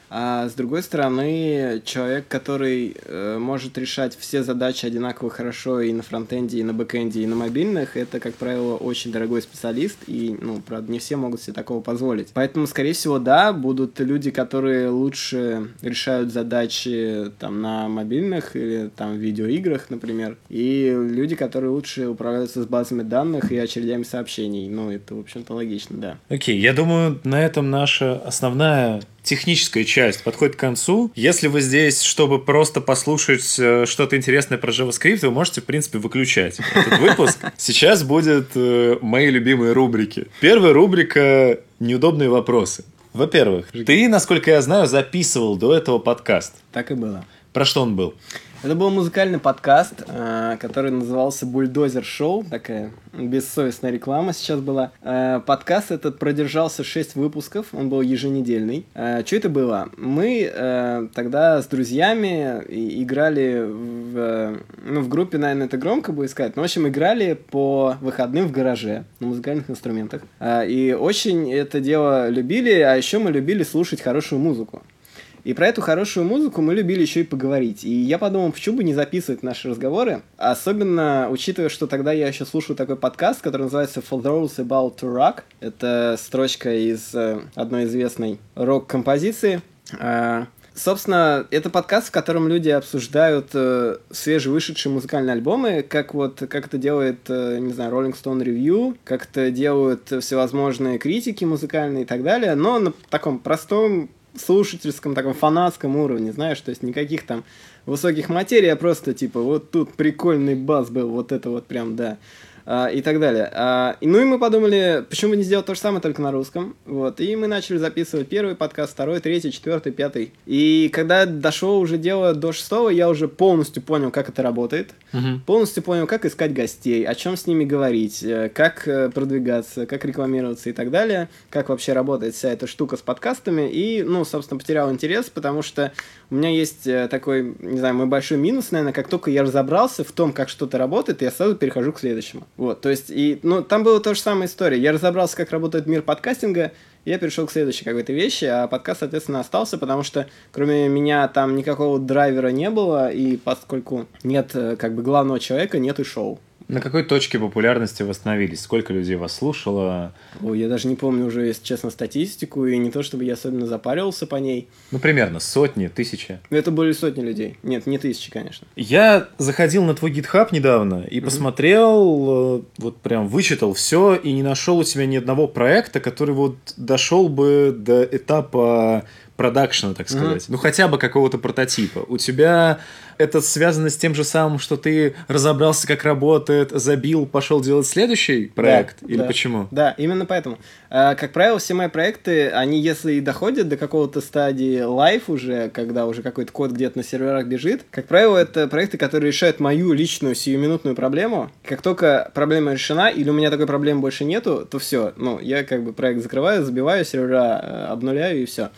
а с другой стороны, человек, который может решать все задачи одинаково хорошо и на фронтенде, и на бэкенде, и на мобильных, это, как правило, очень дорогой специалист, и, ну, правда, не все могут себе такого позволить. Поэтому, скорее всего, да, будут люди, которые лучше решают задачи там на мобильных или там в видеоиграх, например, и люди, которые лучше управляются с базами данных и очередями сообщений. Ну, это, в общем-то, логично, да. Окей, я думаю, на этом наша основная... техническая часть подходит к концу. Если вы здесь, чтобы просто послушать что-то интересное про JavaScript, вы можете, в принципе, выключать этот выпуск. Сейчас будут мои любимые рубрики. Первая рубрика «Неудобные вопросы». Во-первых, ты, насколько я знаю, записывал до этого подкаст. Так и было. Про что он был? Это был музыкальный подкаст, который назывался «Бульдозер-шоу». Такая бессовестная реклама сейчас была. Подкаст этот продержался 6 выпусков, он был еженедельный. Что это было? Мы тогда с друзьями играли в... Ну, в группе, наверное, это громко будет сказать. Но, в общем, играли по выходным в гараже на музыкальных инструментах. И очень это дело любили, а еще мы любили слушать хорошую музыку. И про эту хорошую музыку мы любили еще и поговорить. И я подумал, почему бы не записывать наши разговоры, особенно учитывая, что тогда я еще слушал такой подкаст, который называется For Those About to Rock. Это строчка из одной известной рок-композиции. Собственно, это подкаст, в котором люди обсуждают свежевышедшие музыкальные альбомы, как это делает, не знаю, Rolling Stone Review, как это делают всевозможные критики музыкальные и так далее, но на таком простом... слушательском, таком фанатском уровне, знаешь, то есть никаких там высоких материй, а просто типа вот тут прикольный бас был, вот это вот прям, да, и так далее. Ну и мы подумали, почему бы не сделать то же самое, только на русском, вот, и мы начали записывать первый подкаст, второй, третий, четвертый, пятый, и когда дошло уже дело до шестого, я уже полностью понял, как это работает, полностью понял, как искать гостей, о чем с ними говорить, как продвигаться, как рекламироваться и так далее, как вообще работает вся эта штука с подкастами, и, ну, собственно, потерял интерес, потому что у меня есть такой, не знаю, мой большой минус, наверное, как только я разобрался в том, как что-то работает, я сразу перехожу к следующему. Вот, то есть, там была та же самая история. Я разобрался, как работает мир подкастинга, и я перешел к следующей какой-то вещи, а подкаст, соответственно, остался, потому что кроме меня там никакого драйвера не было, и поскольку нет, как бы, главного человека, нет и шоу. На какой точке популярности вы остановились? Сколько людей вас слушало? Ой, я даже не помню уже, если честно, статистику, и не то, чтобы я особенно запаривался по ней. Ну, примерно, сотни, тысячи. Это были сотни людей. Нет, не тысячи, конечно. Я заходил на твой GitHub недавно и посмотрел, вот прям вычитал все, и не нашел у тебя ни одного проекта, который вот дошел бы до этапа... продакшена, так сказать. Ну, хотя бы какого-то прототипа. У тебя это связано с тем же самым, что ты разобрался, как работает, забил, пошел делать следующий проект? Да, или почему? Да, именно поэтому. Как правило, все мои проекты, они, если и доходят до какого-то стадии лайф уже, когда уже какой-то код где-то на серверах бежит, как правило, это проекты, которые решают мою личную сиюминутную проблему. Как только проблема решена, или у меня такой проблемы больше нету, то все. Ну, я как бы проект закрываю, забиваю сервера, обнуляю и все.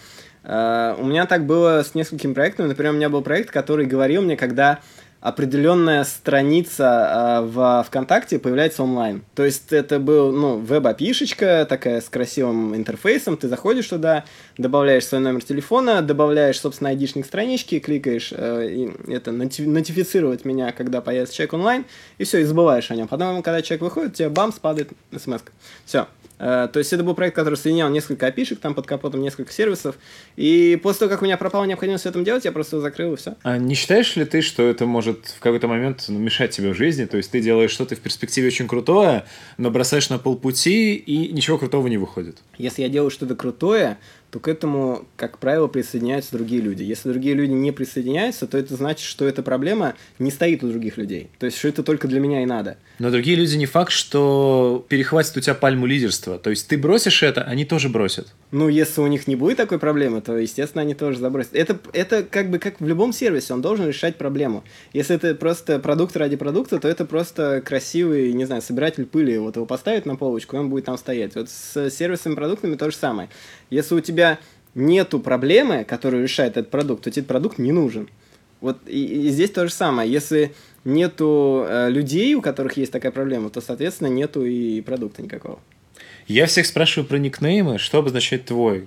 У меня так было с несколькими проектами. Например, у меня был проект, который говорил мне, когда определенная страница в ВКонтакте появляется онлайн. То есть это был, веб-апишечка такая с красивым интерфейсом. Ты заходишь туда, добавляешь свой номер телефона, добавляешь, собственно, ID-шник странички, кликаешь, это нотифицировать меня, когда появится человек онлайн, и все, и забываешь о нем. Потом, когда человек выходит, у тебя бамс, падает смс-ка. Все. То есть это был проект, который соединял несколько API-шек, там под капотом несколько сервисов, и после того, как у меня пропала необходимость в этом делать, я просто его закрыл, и все. А не считаешь ли ты, что это может в какой-то момент мешать тебе в жизни? То есть ты делаешь что-то в перспективе очень крутое, но бросаешь на полпути, и ничего крутого не выходит? Если я делаю что-то крутое, то к этому, как правило, присоединяются другие люди. Если другие люди не присоединяются, то это значит, что эта проблема не стоит у других людей. То есть, что это только для меня и надо. Но другие люди не факт, что перехватят у тебя пальму лидерства. То есть, ты бросишь это, они тоже бросят. Ну, если у них не будет такой проблемы, то, естественно, они тоже забросят. Это как бы как в любом сервисе, он должен решать проблему. Если это просто продукт ради продукта, то это просто красивый, не знаю, собиратель пыли. Вот его поставят на полочку, и он будет там стоять. Вот с сервисами, продуктами то же самое. Если у тебя нету проблемы, которую решает этот продукт, то тебе этот продукт не нужен. Вот и здесь то же самое. Если нету людей, у которых есть такая проблема, то, соответственно, нету и продукта никакого. Я всех спрашиваю про никнеймы. Что обозначает твой?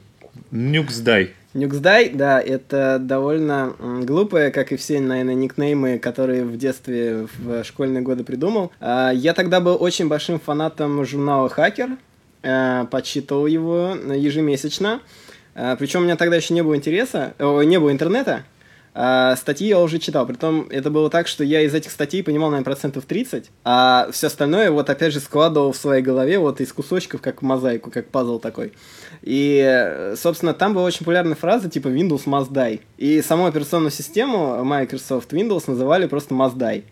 Нюксдай. Нюксдай, да, это довольно глупое, как и все, наверное, никнеймы, которые в детстве, в школьные годы придумал. Я тогда был очень большим фанатом журнала «Хакер». Подсчитывал его ежемесячно. Причем у меня тогда еще не было интернета. Статьи я уже читал, притом это было так, что я из этих статей понимал, наверное, 30%, а все остальное вот опять же складывал в своей голове вот из кусочков, как мозаику, как пазл такой. И, собственно, там была очень популярная фраза типа Windows must die. И саму операционную систему Microsoft Windows называли просто must die.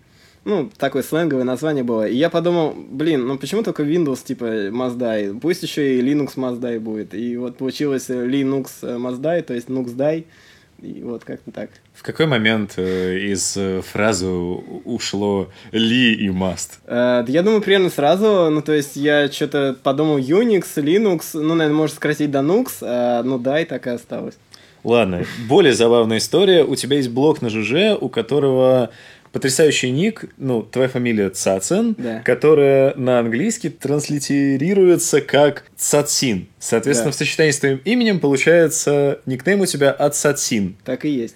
Ну, такое сленговое название было. И я подумал, блин, ну почему только Windows типа must die? Пусть еще и Linux must die будет. И вот получилось Linux must die, то есть Nux die. И вот как-то так. В какой момент из фразы ушло «ли» и «must»? Я думаю, примерно сразу. Ну, то есть, я что-то подумал Unix, Linux, ну, наверное, может сократить до Nux, ну да, и так и осталось. Ладно, более забавная история. У тебя есть блог на ЖЖ, у которого... потрясающий ник, ну, твоя фамилия Цацин, да, которая на английский транслитерируется как Цацин. Соответственно, да, в сочетании с твоим именем получается никнейм у тебя от Цацин. Так и есть.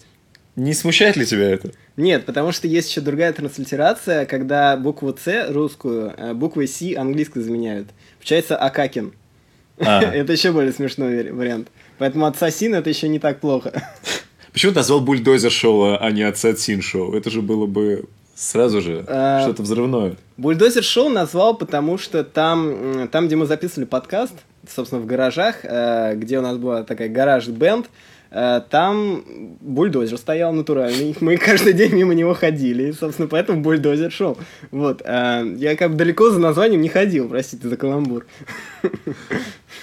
Не смущает ли тебя это? Нет, потому что есть еще другая транслитерация, когда букву «Ц» русскую, буквы «С» английскую заменяют. Получается «Акакин». Это еще более смешной вариант. Поэтому от Цацин это еще не так плохо. Почему ты назвал «Бульдозер-шоу», а не «Ацацин-шоу»? Это же было бы сразу же что-то взрывное. «Бульдозер-шоу» назвал, потому что там, где мы записывали подкаст, собственно, в гаражах, где у нас была такая гараж-бенд, там бульдозер стоял натуральный. Мы каждый день мимо него ходили, собственно, поэтому «Бульдозер-шоу». Вот. Я как бы далеко за названием не ходил, простите за каламбур.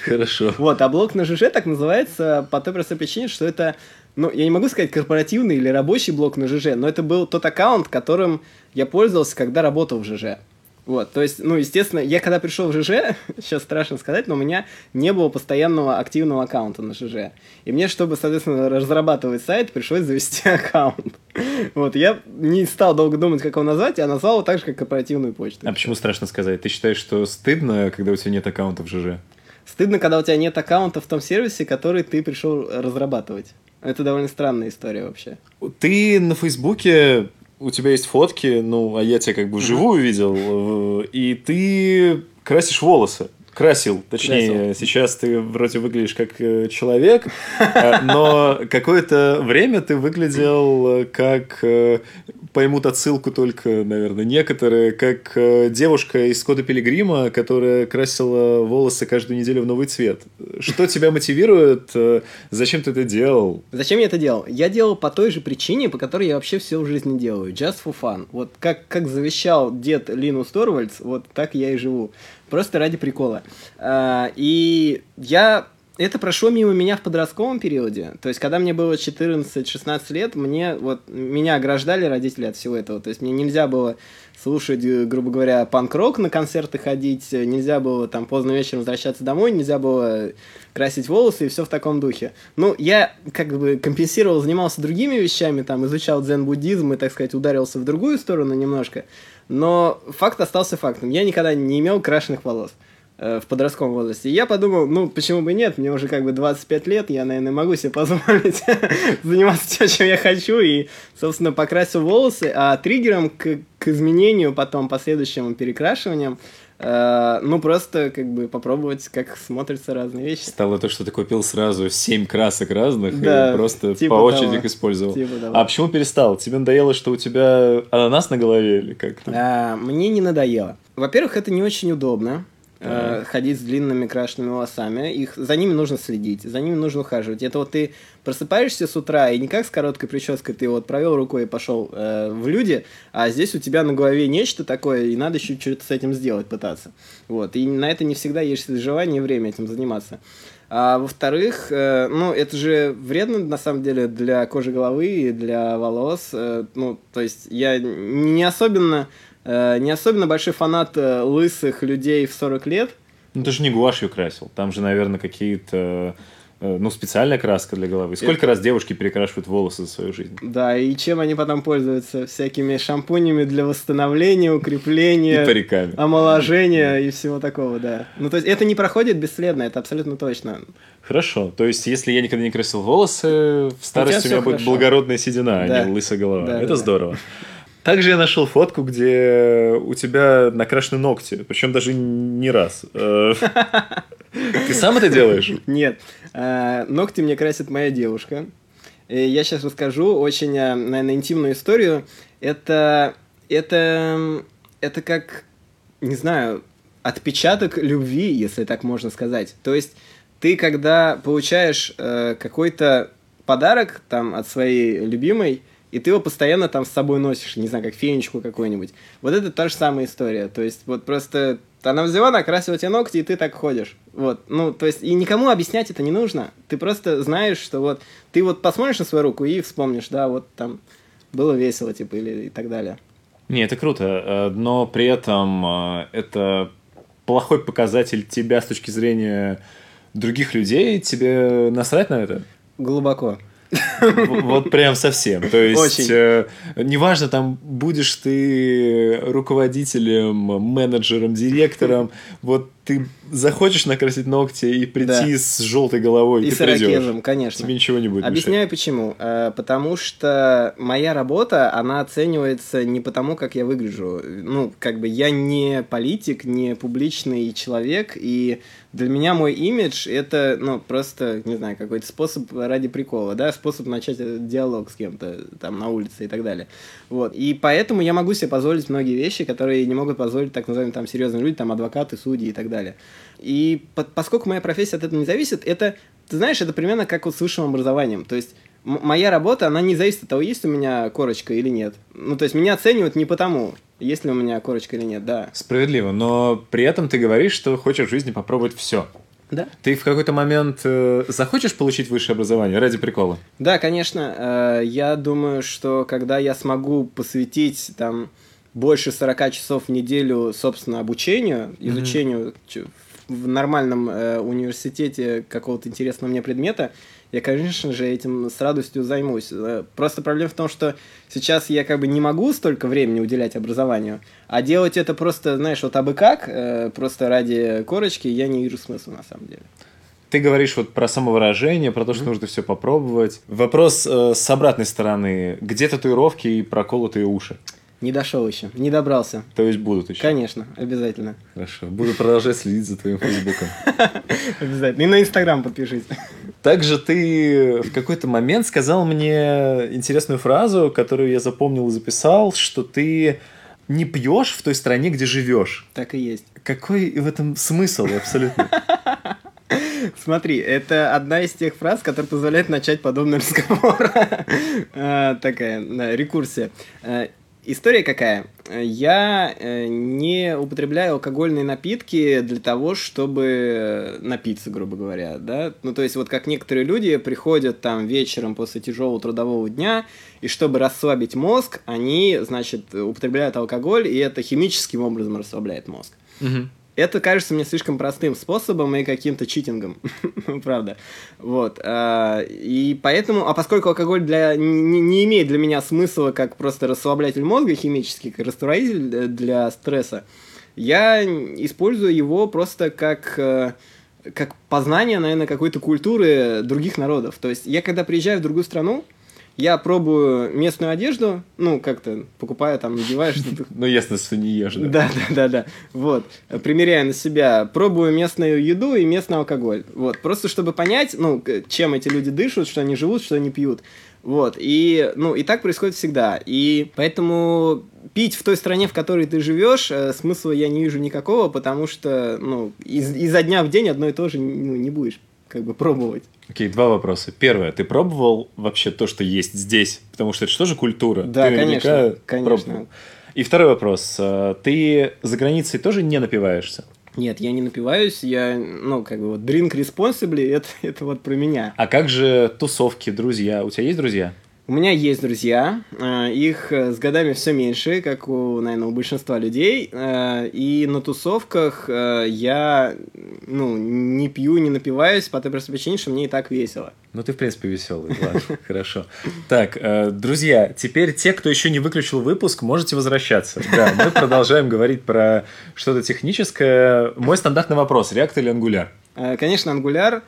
Хорошо. Вот, а блог на ЖЖ так называется по той простой причине, что это... Ну, я не могу сказать корпоративный или рабочий блог на ЖЖ, но это был тот аккаунт, которым я пользовался, когда работал в ЖЖ. Вот, то есть, ну, естественно, я когда пришел в ЖЖ, сейчас страшно сказать, но у меня не было постоянного активного аккаунта на ЖЖ. И мне, чтобы, соответственно, разрабатывать сайт, пришлось завести аккаунт. Вот, я не стал долго думать, как его назвать, а назвал его так же, как корпоративную почту. А почему страшно сказать? Ты считаешь, что стыдно, когда у тебя нет аккаунта в ЖЖ? Стыдно, когда у тебя нет аккаунта в том сервисе, который ты пришел разрабатывать. Это довольно странная история вообще. Ты на Фейсбуке, у тебя есть фотки, ну, а я тебя как бы вживую видел, и ты красишь волосы. Красил, точнее. Красил. Сейчас ты вроде выглядишь как человек, но какое-то время ты выглядел как, поймут отсылку только, наверное, некоторые, как девушка из «Скотта Пилигрима», которая красила волосы каждую неделю в новый цвет. Что тебя мотивирует? Зачем ты это делал? Зачем я это делал? Я делал по той же причине, по которой я вообще все в жизни делаю. Just for fun. Вот как завещал дед Линус Торвальдс, вот так я и живу. Просто ради прикола. И это прошло мимо меня в подростковом периоде. То есть, когда мне было 14-16 лет, меня ограждали родители от всего этого. То есть, мне нельзя было слушать, грубо говоря, панк-рок, на концерты ходить, нельзя было там поздно вечером возвращаться домой, нельзя было красить волосы и все в таком духе. Ну, я как бы компенсировал, занимался другими вещами, там, изучал дзен-буддизм и, так сказать, ударился в другую сторону немножко. Но факт остался фактом. Я никогда не имел крашеных волос в подростковом возрасте. И я подумал, ну, почему бы нет? Мне уже как бы 25 лет, я, наверное, могу себе позволить заниматься тем, чем я хочу, и, собственно, покрасил волосы. А триггером к изменению потом, последующим перекрашиванием, ну, просто как бы попробовать, как смотрятся разные вещи. Стало то, что ты купил сразу 7 красок разных, да, и просто типа по очереди их использовал. Типа а почему перестал? Тебе надоело, что у тебя ананас на голове или как-то? Мне не надоело. Во-первых, это не очень удобно. Ходить с длинными крашенными волосами. За ними нужно следить, за ними нужно ухаживать. Это вот ты просыпаешься с утра, и не как с короткой прической ты вот провел рукой и пошел в люди, а здесь у тебя на голове нечто такое, и надо еще что-то с этим сделать, пытаться. Вот. И на это не всегда есть желание и время этим заниматься. А во-вторых, ну, это же вредно, на самом деле, для кожи головы и для волос. Ну, то есть я не особенно большой фанат лысых людей в 40 лет. Ну, ты же не гуашью красил. Там же, наверное, какие-то Ну, специальная краска для головы. Сколько раз девушки перекрашивают волосы за свою жизнь? Да, и чем они потом пользуются? Всякими шампунями для восстановления, укрепления, и париками, омоложения и всего такого, да. Ну, то есть, это не проходит бесследно, это абсолютно точно. Хорошо. То есть, если я никогда не красил волосы, в старости у меня будет благородная седина, а не лысая голова. Это здорово. Также я нашел фотку, где у тебя накрашены ногти, причем даже не раз. Ты сам это делаешь? Нет. Ногти мне красит моя девушка. Я сейчас расскажу очень, наверное, интимную историю. Это как, не знаю, отпечаток любви, если так можно сказать. То есть ты, когда получаешь какой-то подарок там от своей любимой, и ты его постоянно там с собой носишь, не знаю, как фенечку какую-нибудь. Вот это та же самая история. То есть, вот просто она взяла, накрасила тебе ногти, и ты так ходишь. Вот. Ну, то есть, и никому объяснять это не нужно. Ты просто знаешь, что вот ты вот посмотришь на свою руку и вспомнишь, да, вот там было весело, типа, или и так далее. Не, это круто, но при этом это плохой показатель тебя с точки зрения других людей. Тебе насрать на это? Глубоко. Вот прям совсем. То есть, неважно, там будешь ты руководителем, менеджером, директором, вот ты захочешь накрасить ногти и прийти с желтой головой, и ты придешь. И с ирокезом, конечно. Тебе ничего не будет мешать. Объясняю почему. Потому что моя работа, она оценивается не потому, как я выгляжу. Ну, как бы я не политик, не публичный человек, и для меня мой имидж – это, ну, просто, не знаю, какой-то способ ради прикола, да, способ начать диалог с кем-то там на улице и так далее. Вот. И поэтому я могу себе позволить многие вещи, которые не могут позволить так называемые там серьезные люди, там адвокаты, судьи и так далее. И поскольку моя профессия от этого не зависит, это, ты знаешь, это примерно как вот с высшим образованием. То есть моя работа, она не зависит от того, есть у меня корочка или нет. Ну, то есть меня оценивают не потому, есть ли у меня корочка или нет, да. Справедливо, но при этом ты говоришь, что хочешь в жизни попробовать все. Да. Ты в какой-то момент захочешь получить высшее образование ради прикола? Да, конечно. Я думаю, что когда я смогу посвятить там больше 40 часов в неделю, собственно, обучению, изучению в нормальном университете какого-то интересного мне предмета, я, конечно же, этим с радостью займусь. Просто проблема в том, что сейчас я как бы не могу столько времени уделять образованию, а делать это просто, знаешь, вот абы как, просто ради корочки, я не вижу смысла на самом деле. Ты говоришь вот про самовыражение, про то, что нужно все попробовать. Вопрос с обратной стороны. Где татуировки и проколотые уши? Не дошел еще, не добрался. То есть будут еще? Конечно, обязательно. Хорошо, буду продолжать следить за твоим фейсбуком. Обязательно, и на инстаграм подпишись. Также ты в какой-то момент сказал мне интересную фразу, которую я запомнил и записал, что ты не пьешь в той стране, где живешь. Так и есть. Какой в этом смысл абсолютно? Смотри, это одна из тех фраз, которая позволяет начать подобный разговор. Такая рекурсия. История какая? Я не употребляю алкогольные напитки для того, чтобы напиться, грубо говоря, да? Ну, то есть, вот как некоторые люди приходят там вечером после тяжелого трудового дня, и чтобы расслабить мозг, они, значит, употребляют алкоголь, и это химическим образом расслабляет мозг. Это кажется мне слишком простым способом и каким-то читингом, правда. Вот. И поэтому, а поскольку алкоголь не имеет для меня смысла как просто расслаблятель мозга химический, как растворитель для стресса, я использую его просто как познание, наверное, какой-то культуры других народов. То есть я, когда приезжаю в другую страну, я пробую местную одежду, ну, как-то покупаю, там, надеваю что-то. Ну, ясно, что не ешь, да. Да. Вот, примеряю на себя, пробую местную еду и местный алкоголь. Вот, просто чтобы понять, ну, чем эти люди дышат, что они живут, что они пьют. Вот, и, ну, и так происходит всегда. И поэтому пить в той стране, в которой ты живешь, смысла я не вижу никакого, потому что, ну, изо дня в день одно и то же, ну, не будешь как бы пробовать. Окей, два вопроса. Первое, ты пробовал вообще то, что есть здесь? Потому что это же тоже культура. Да, ты наверняка пробовал. И второй вопрос. Ты за границей тоже не напиваешься? Нет, я не напиваюсь. Я, ну, как бы вот drink responsibly, это вот про меня. А как же тусовки, друзья? У тебя есть друзья? У меня есть друзья, их с годами все меньше, как, наверное, у большинства людей, и на тусовках я, не пью, не напиваюсь, по той простой причине, что мне и так весело. Ну, ты, в принципе, веселый, ладно, хорошо. Так, друзья, теперь те, кто еще не выключил выпуск, можете возвращаться. Да, мы продолжаем говорить про что-то техническое. Мой стандартный вопрос, React или Angular? Конечно, Angular.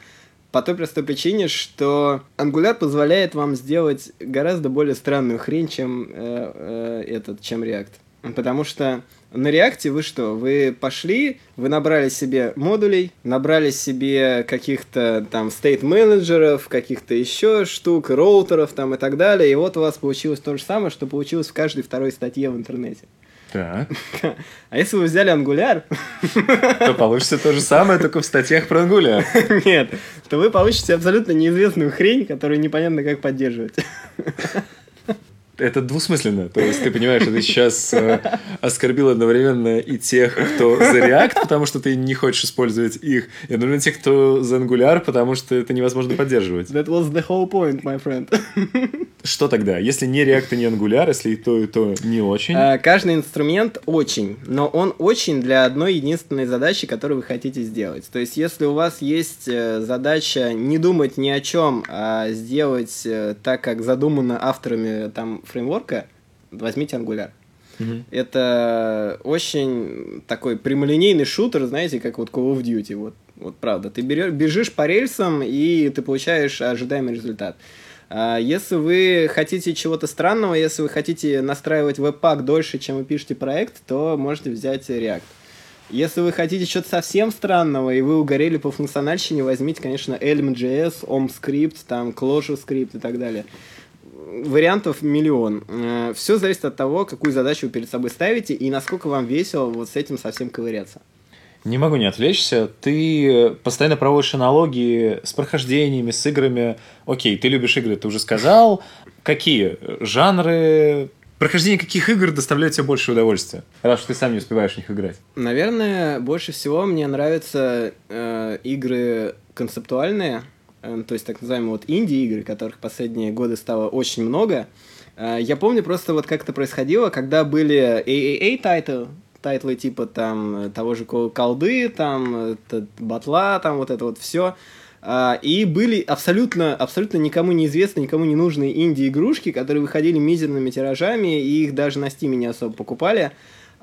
По той простой причине, что Angular позволяет вам сделать гораздо более странную хрень, чем React. Потому что на React вы что? Вы пошли, вы набрали себе модулей, набрали себе каких-то там стейт-менеджеров, каких-то еще штук, роутеров там и так далее, и вот у вас получилось то же самое, что получилось в каждой второй статье в интернете. Да. А если вы взяли Angular, то получится то же самое, только в статьях про Angular. Нет, то вы получите абсолютно неизвестную хрень, которую непонятно как поддерживать. Это двусмысленно. То есть ты понимаешь, что ты сейчас оскорбил одновременно и тех, кто за React, потому что ты не хочешь использовать их, и одновременно тех, кто за Angular, потому что это невозможно поддерживать. That was the whole point, my friend. Что тогда? Если не React и не Angular, если и то не очень? Каждый инструмент очень, но он очень для одной единственной задачи, которую вы хотите сделать. То есть если у вас есть задача не думать ни о чем, а сделать так, как задумано авторами там фреймворка, возьмите Angular. Mm-hmm. Это очень такой прямолинейный шутер, знаете, как вот Call of Duty. Вот правда. Ты бежишь по рельсам, и ты получаешь ожидаемый результат. Если вы хотите чего-то странного, если вы хотите настраивать веб-пак дольше, чем вы пишете проект, то можете взять React. Если вы хотите что-то совсем странного, и вы угорели по функциональщине, возьмите, конечно, Elm.js, OmScript, там, ClojureScript и так далее. Вариантов миллион. Все зависит от того, какую задачу вы перед собой ставите и насколько вам весело вот с этим совсем ковыряться. Не могу не отвлечься. Ты постоянно проводишь аналогии с прохождениями, с играми. Окей, ты любишь игры, ты уже сказал. Какие жанры... Прохождение каких игр доставляет тебе больше удовольствия? Раз уж ты сам не успеваешь в них играть. Наверное, больше всего мне нравятся игры концептуальные, то есть так называемые вот инди-игры, которых в последние годы стало очень много. Я помню просто вот как это происходило, когда были AAA-тайтлы типа там того же колды, там батла, там вот это вот все. И были абсолютно никому неизвестные, никому не нужные инди-игрушки, которые выходили мизерными тиражами, и их даже на Steam не особо покупали.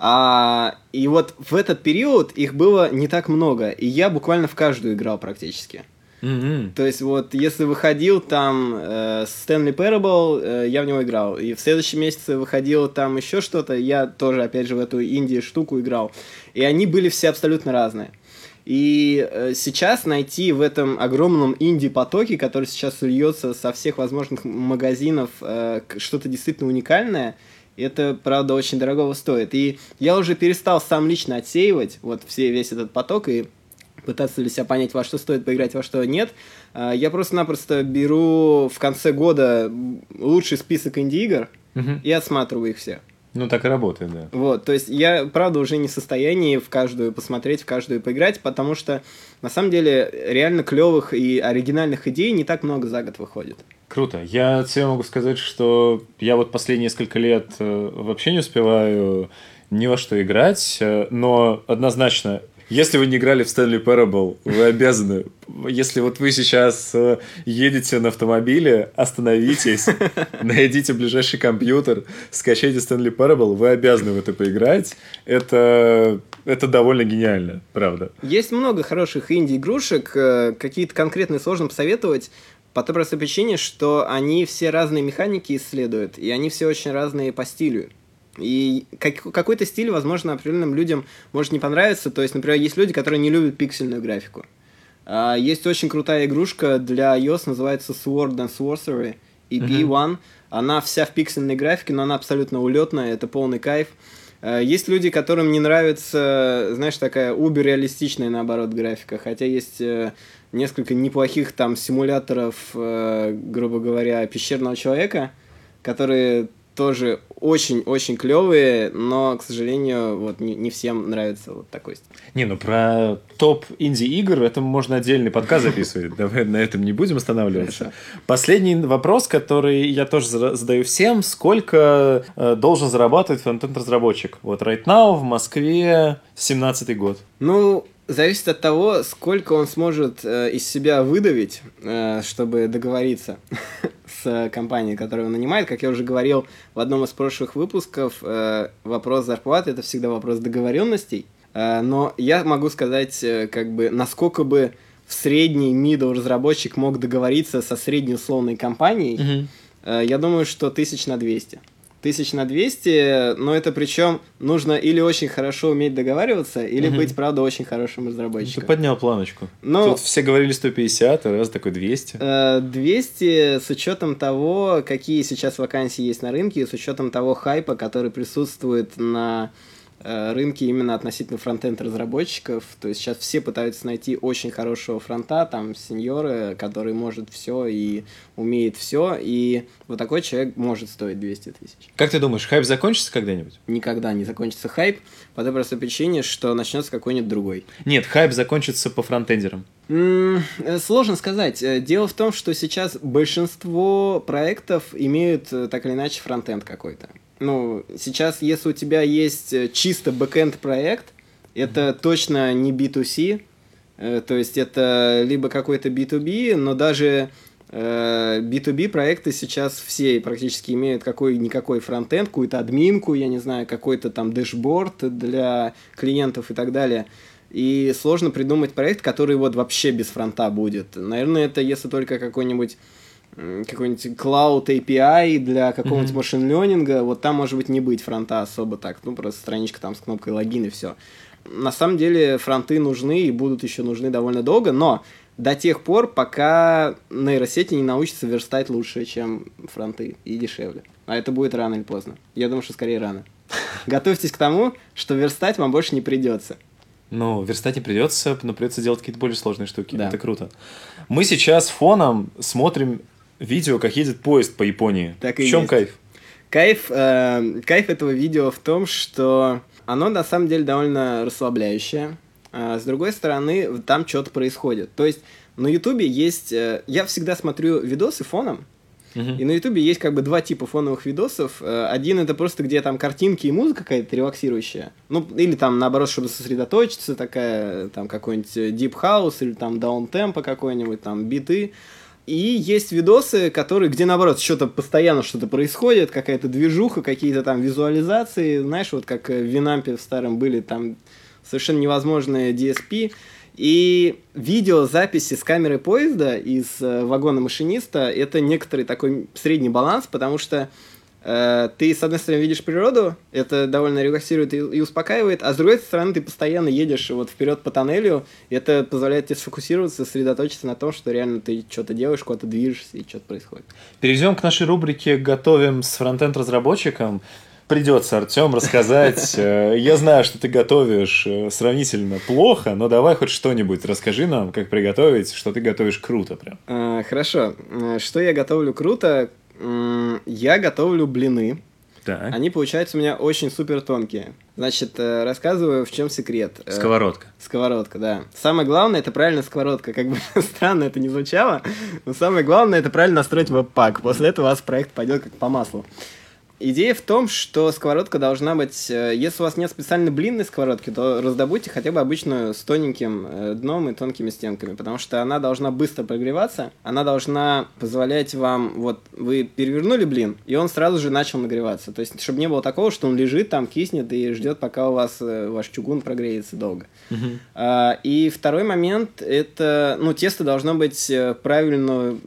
И вот в этот период их было не так много, и я буквально в каждую играл практически. Mm-hmm. То есть вот если выходил там Stanley Parable, я в него играл. И в следующем месяце выходило там еще что-то, я тоже опять же в эту инди-штуку играл. И они были все абсолютно разные. И сейчас найти в этом огромном инди-потоке, который сейчас льется со всех возможных магазинов, что-то действительно уникальное, это, правда, очень дорогого стоит. И я уже перестал сам лично отсеивать вот весь этот поток и пытаться для себя понять, во что стоит поиграть, во что нет. Я просто-напросто беру в конце года лучший список инди-игр и отсматриваю их все. Ну, так и работает, да. Вот, то есть я, правда, уже не в состоянии в каждую посмотреть, в каждую поиграть, потому что, на самом деле, реально клевых и оригинальных идей не так много за год выходит. Круто. Я тебе могу сказать, что я вот последние несколько лет вообще не успеваю ни во что играть, но однозначно... Если вы не играли в Stanley Parable, вы обязаны. Если вот вы сейчас едете на автомобиле, остановитесь, найдите ближайший компьютер, скачайте Stanley Parable, вы обязаны в это поиграть. Это довольно гениально, правда. Есть много хороших инди-игрушек, какие-то конкретные сложно посоветовать, по той простой причине, что они все разные механики исследуют, и они все очень разные по стилю. И какой-то стиль, возможно, определенным людям может не понравиться. То есть, например, есть люди, которые не любят пиксельную графику. Есть очень крутая игрушка для iOS, называется Sword and Sorcery EP1. Она вся в пиксельной графике, но она абсолютно улетная, это полный кайф. Есть люди, которым не нравится, знаешь, такая убер-реалистичная, наоборот, графика. Хотя есть несколько неплохих там симуляторов, грубо говоря, пещерного человека, которые... тоже очень-очень клевые, но, к сожалению, вот не всем нравится вот такой стиль. Не, ну про топ инди-игр, это можно отдельный подкаст записывать, давай на этом не будем останавливаться. Последний вопрос, который я тоже задаю всем, сколько должен зарабатывать фронтенд-разработчик? Вот right now в Москве 17-й год. Ну... Зависит от того, сколько он сможет из себя выдавить, чтобы договориться с компанией, которую он нанимает. Как я уже говорил в одном из прошлых выпусков, вопрос зарплаты – это всегда вопрос договоренностей. Но я могу сказать, как бы, насколько бы в средний middle разработчик мог договориться со среднеусловной компанией, я думаю, что 1200. 1200, но это причем нужно или очень хорошо уметь договариваться, или быть, правда, очень хорошим разработчиком. Ты поднял планочку. Но... Тут все говорили 150, а раз такой 200. 200 с учетом того, какие сейчас вакансии есть на рынке, и с учетом того хайпа, который присутствует на рынке именно относительно фронтенд-разработчиков. То есть сейчас все пытаются найти очень хорошего фронта, там, сеньоры, который может все и умеет все, и вот такой человек может стоить 200 тысяч. Как ты думаешь, хайп закончится когда-нибудь? Никогда не закончится хайп, по той простой причине, что начнется какой-нибудь другой. Нет, хайп закончится по фронтендерам. Сложно сказать. Дело в том, что сейчас большинство проектов имеют так или иначе фронтенд какой-то. Ну, сейчас, если у тебя есть чисто бэкэнд проект, это точно не B2C, то есть это либо какой-то B2B, но даже B2B проекты сейчас все практически имеют какой-никакой фронтенд, какую-то админку, я не знаю, какой-то там дэшборд для клиентов и так далее. И сложно придумать проект, который вот вообще без фронта будет. Наверное, это если только какой-нибудь Cloud API для какого-нибудь машин ленинга, вот там, может быть, не быть фронта особо так, ну, просто страничка там с кнопкой логин и все. На самом деле фронты нужны и будут еще нужны довольно долго, но до тех пор, пока нейросети не научатся верстать лучше, чем фронты и дешевле. А это будет рано или поздно. Я думаю, что скорее рано. Готовьтесь к тому, что верстать вам больше не придется. Ну, верстать не придется, но придется делать какие-то более сложные штуки. Да. Это круто. Мы сейчас фоном смотрим видео, как едет поезд по Японии. Так и в чем есть. Кайф? Кайф этого видео в том, что оно на самом деле довольно расслабляющее. С другой стороны, там что-то происходит. То есть на Ютубе есть... Я всегда смотрю видосы фоном. И на Ютубе есть как бы два типа фоновых видосов. Один — это просто где там картинки и музыка какая-то релаксирующая. Ну, или там, наоборот, чтобы сосредоточиться, такая там какой-нибудь Deep House или там даунтемпо какой-нибудь, там биты. И есть видосы, которые, где, наоборот, что-то постоянно что-то происходит, какая-то движуха, какие-то там визуализации. Знаешь, вот как в Винампе в старом были там совершенно невозможные DSP. И видеозаписи с камеры поезда и с вагона машиниста – это некоторый такой средний баланс, потому что ты, с одной стороны, видишь природу, это довольно релаксирует и успокаивает, а с другой стороны, ты постоянно едешь вот вперед по тоннелю, и это позволяет тебе сфокусироваться, сосредоточиться на том, что реально ты что-то делаешь, куда-то движешься и что-то происходит. Перейдем к нашей рубрике «Готовим с фронтенд-разработчиком». Придется, Артём, рассказать. Я знаю, что ты готовишь сравнительно плохо, но давай хоть что-нибудь расскажи нам, как приготовить, что ты готовишь круто прям. Хорошо. Что я готовлю круто? Я готовлю блины. Да. Они получаются у меня очень супер тонкие. Значит, рассказываю, в чем секрет. Сковородка. Сковородка, да. Самое главное — это правильно сковородка. Как бы странно это не звучало, но самое главное — это правильно настроить веб-пак. После этого у вас проект пойдет как по маслу. Идея в том, что сковородка должна быть... Если у вас нет специально блинной сковородки, то раздобудьте хотя бы обычную с тоненьким дном и тонкими стенками, потому что она должна быстро прогреваться, она должна позволять вам... Вот вы перевернули блин, и он сразу же начал нагреваться. То есть, чтобы не было такого, что он лежит там, киснет и ждет, пока у вас ваш чугун прогреется долго. И второй момент — это... Ну, тесто должно быть правильной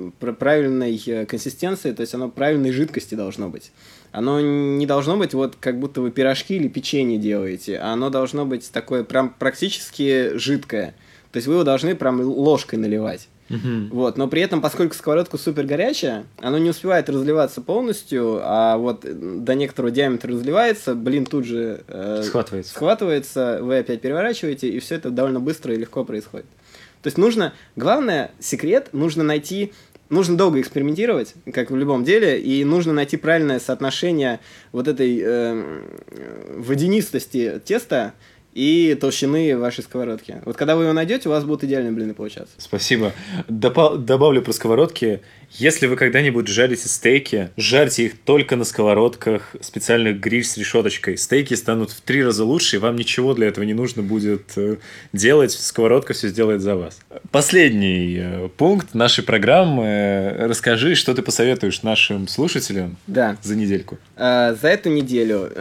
консистенции, то есть оно правильной жидкости должно быть. Оно не должно быть вот как будто вы пирожки или печенье делаете, а оно должно быть такое прям практически жидкое. То есть вы его должны прям ложкой наливать. Вот. Но при этом, поскольку сковородка супер горячая, оно не успевает разливаться полностью, а вот до некоторого диаметра разливается, блин тут же схватывается, вы опять переворачиваете, и все это довольно быстро и легко происходит. То есть нужно, главное, секрет, нужно найти нужно долго экспериментировать, как в любом деле, и нужно найти правильное соотношение вот этой водянистости теста и толщины вашей сковородки. Вот когда вы его найдете, у вас будут идеальные блины получаться. Спасибо. Добавлю про сковородки. Если вы когда-нибудь жарите стейки, жарьте их только на сковородках специальных гриль с решеточкой. Стейки станут в 3 раза лучше, и вам ничего для этого не нужно будет делать. Сковородка все сделает за вас. Последний пункт нашей программы. Расскажи, что ты посоветуешь нашим слушателям за недельку. За эту неделю.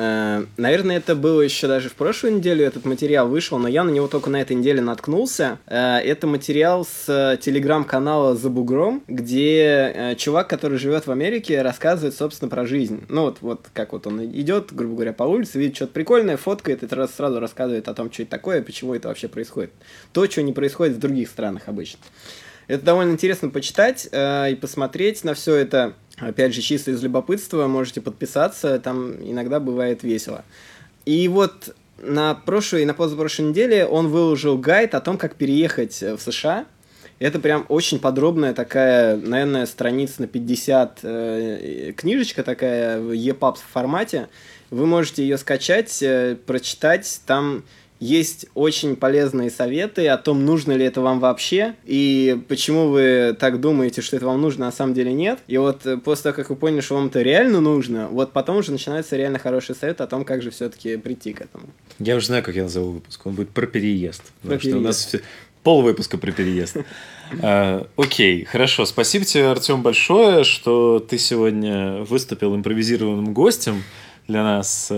Наверное, это было еще даже в прошлую неделю. Этот материал вышел, но я на него только на этой неделе наткнулся. Это материал с телеграм-канала «За бугром», где чувак, который живет в Америке, рассказывает, собственно, про жизнь. Ну, вот как вот он идет, грубо говоря, по улице, видит что-то прикольное, фоткает и сразу рассказывает о том, что это такое, почему это вообще происходит. То, что не происходит в других странах обычно. Это довольно интересно почитать и посмотреть на все это. Опять же, чисто из любопытства можете подписаться, там иногда бывает весело. И вот... На прошлой и на позапрошлой неделе он выложил гайд о том, как переехать в США. Это прям очень подробная такая, наверное, страница на 50 книжечка такая в EPUB формате. Вы можете ее скачать, прочитать. Там есть очень полезные советы о том, нужно ли это вам вообще, и почему вы так думаете, что это вам нужно, а на самом деле нет. И вот после того, как вы поняли, что вам это реально нужно, вот потом уже начинаются реально хорошие советы о том, как же все-таки прийти к этому. Я уже знаю, как я назову выпуск. Он будет про переезд. Потому что у нас пол выпуска про переезд. Окей, хорошо. Спасибо тебе, Артём, большое, что ты сегодня выступил импровизированным гостем для нас.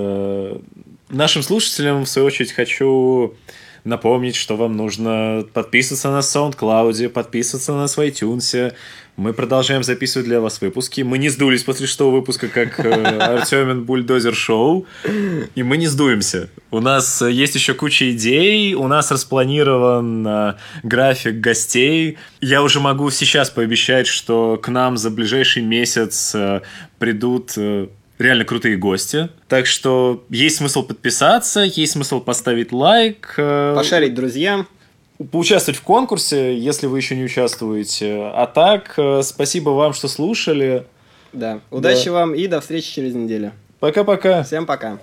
Нашим слушателям, в свою очередь, хочу напомнить, что вам нужно подписываться на SoundCloud, подписываться на нас в iTunes. Мы продолжаем записывать для вас выпуски. Мы не сдулись после шестого выпуска, как Артёмин Бульдозер-шоу. И мы не сдуемся. У нас есть еще куча идей. У нас распланирован график гостей. Я уже могу сейчас пообещать, что к нам за ближайший месяц придут... реально крутые гости. Так что есть смысл подписаться, есть смысл поставить лайк. Пошарить друзьям. Поучаствовать в конкурсе, если вы еще не участвуете. А так, спасибо вам, что слушали. Да, удачи вам и до встречи через неделю. Пока-пока. Всем пока.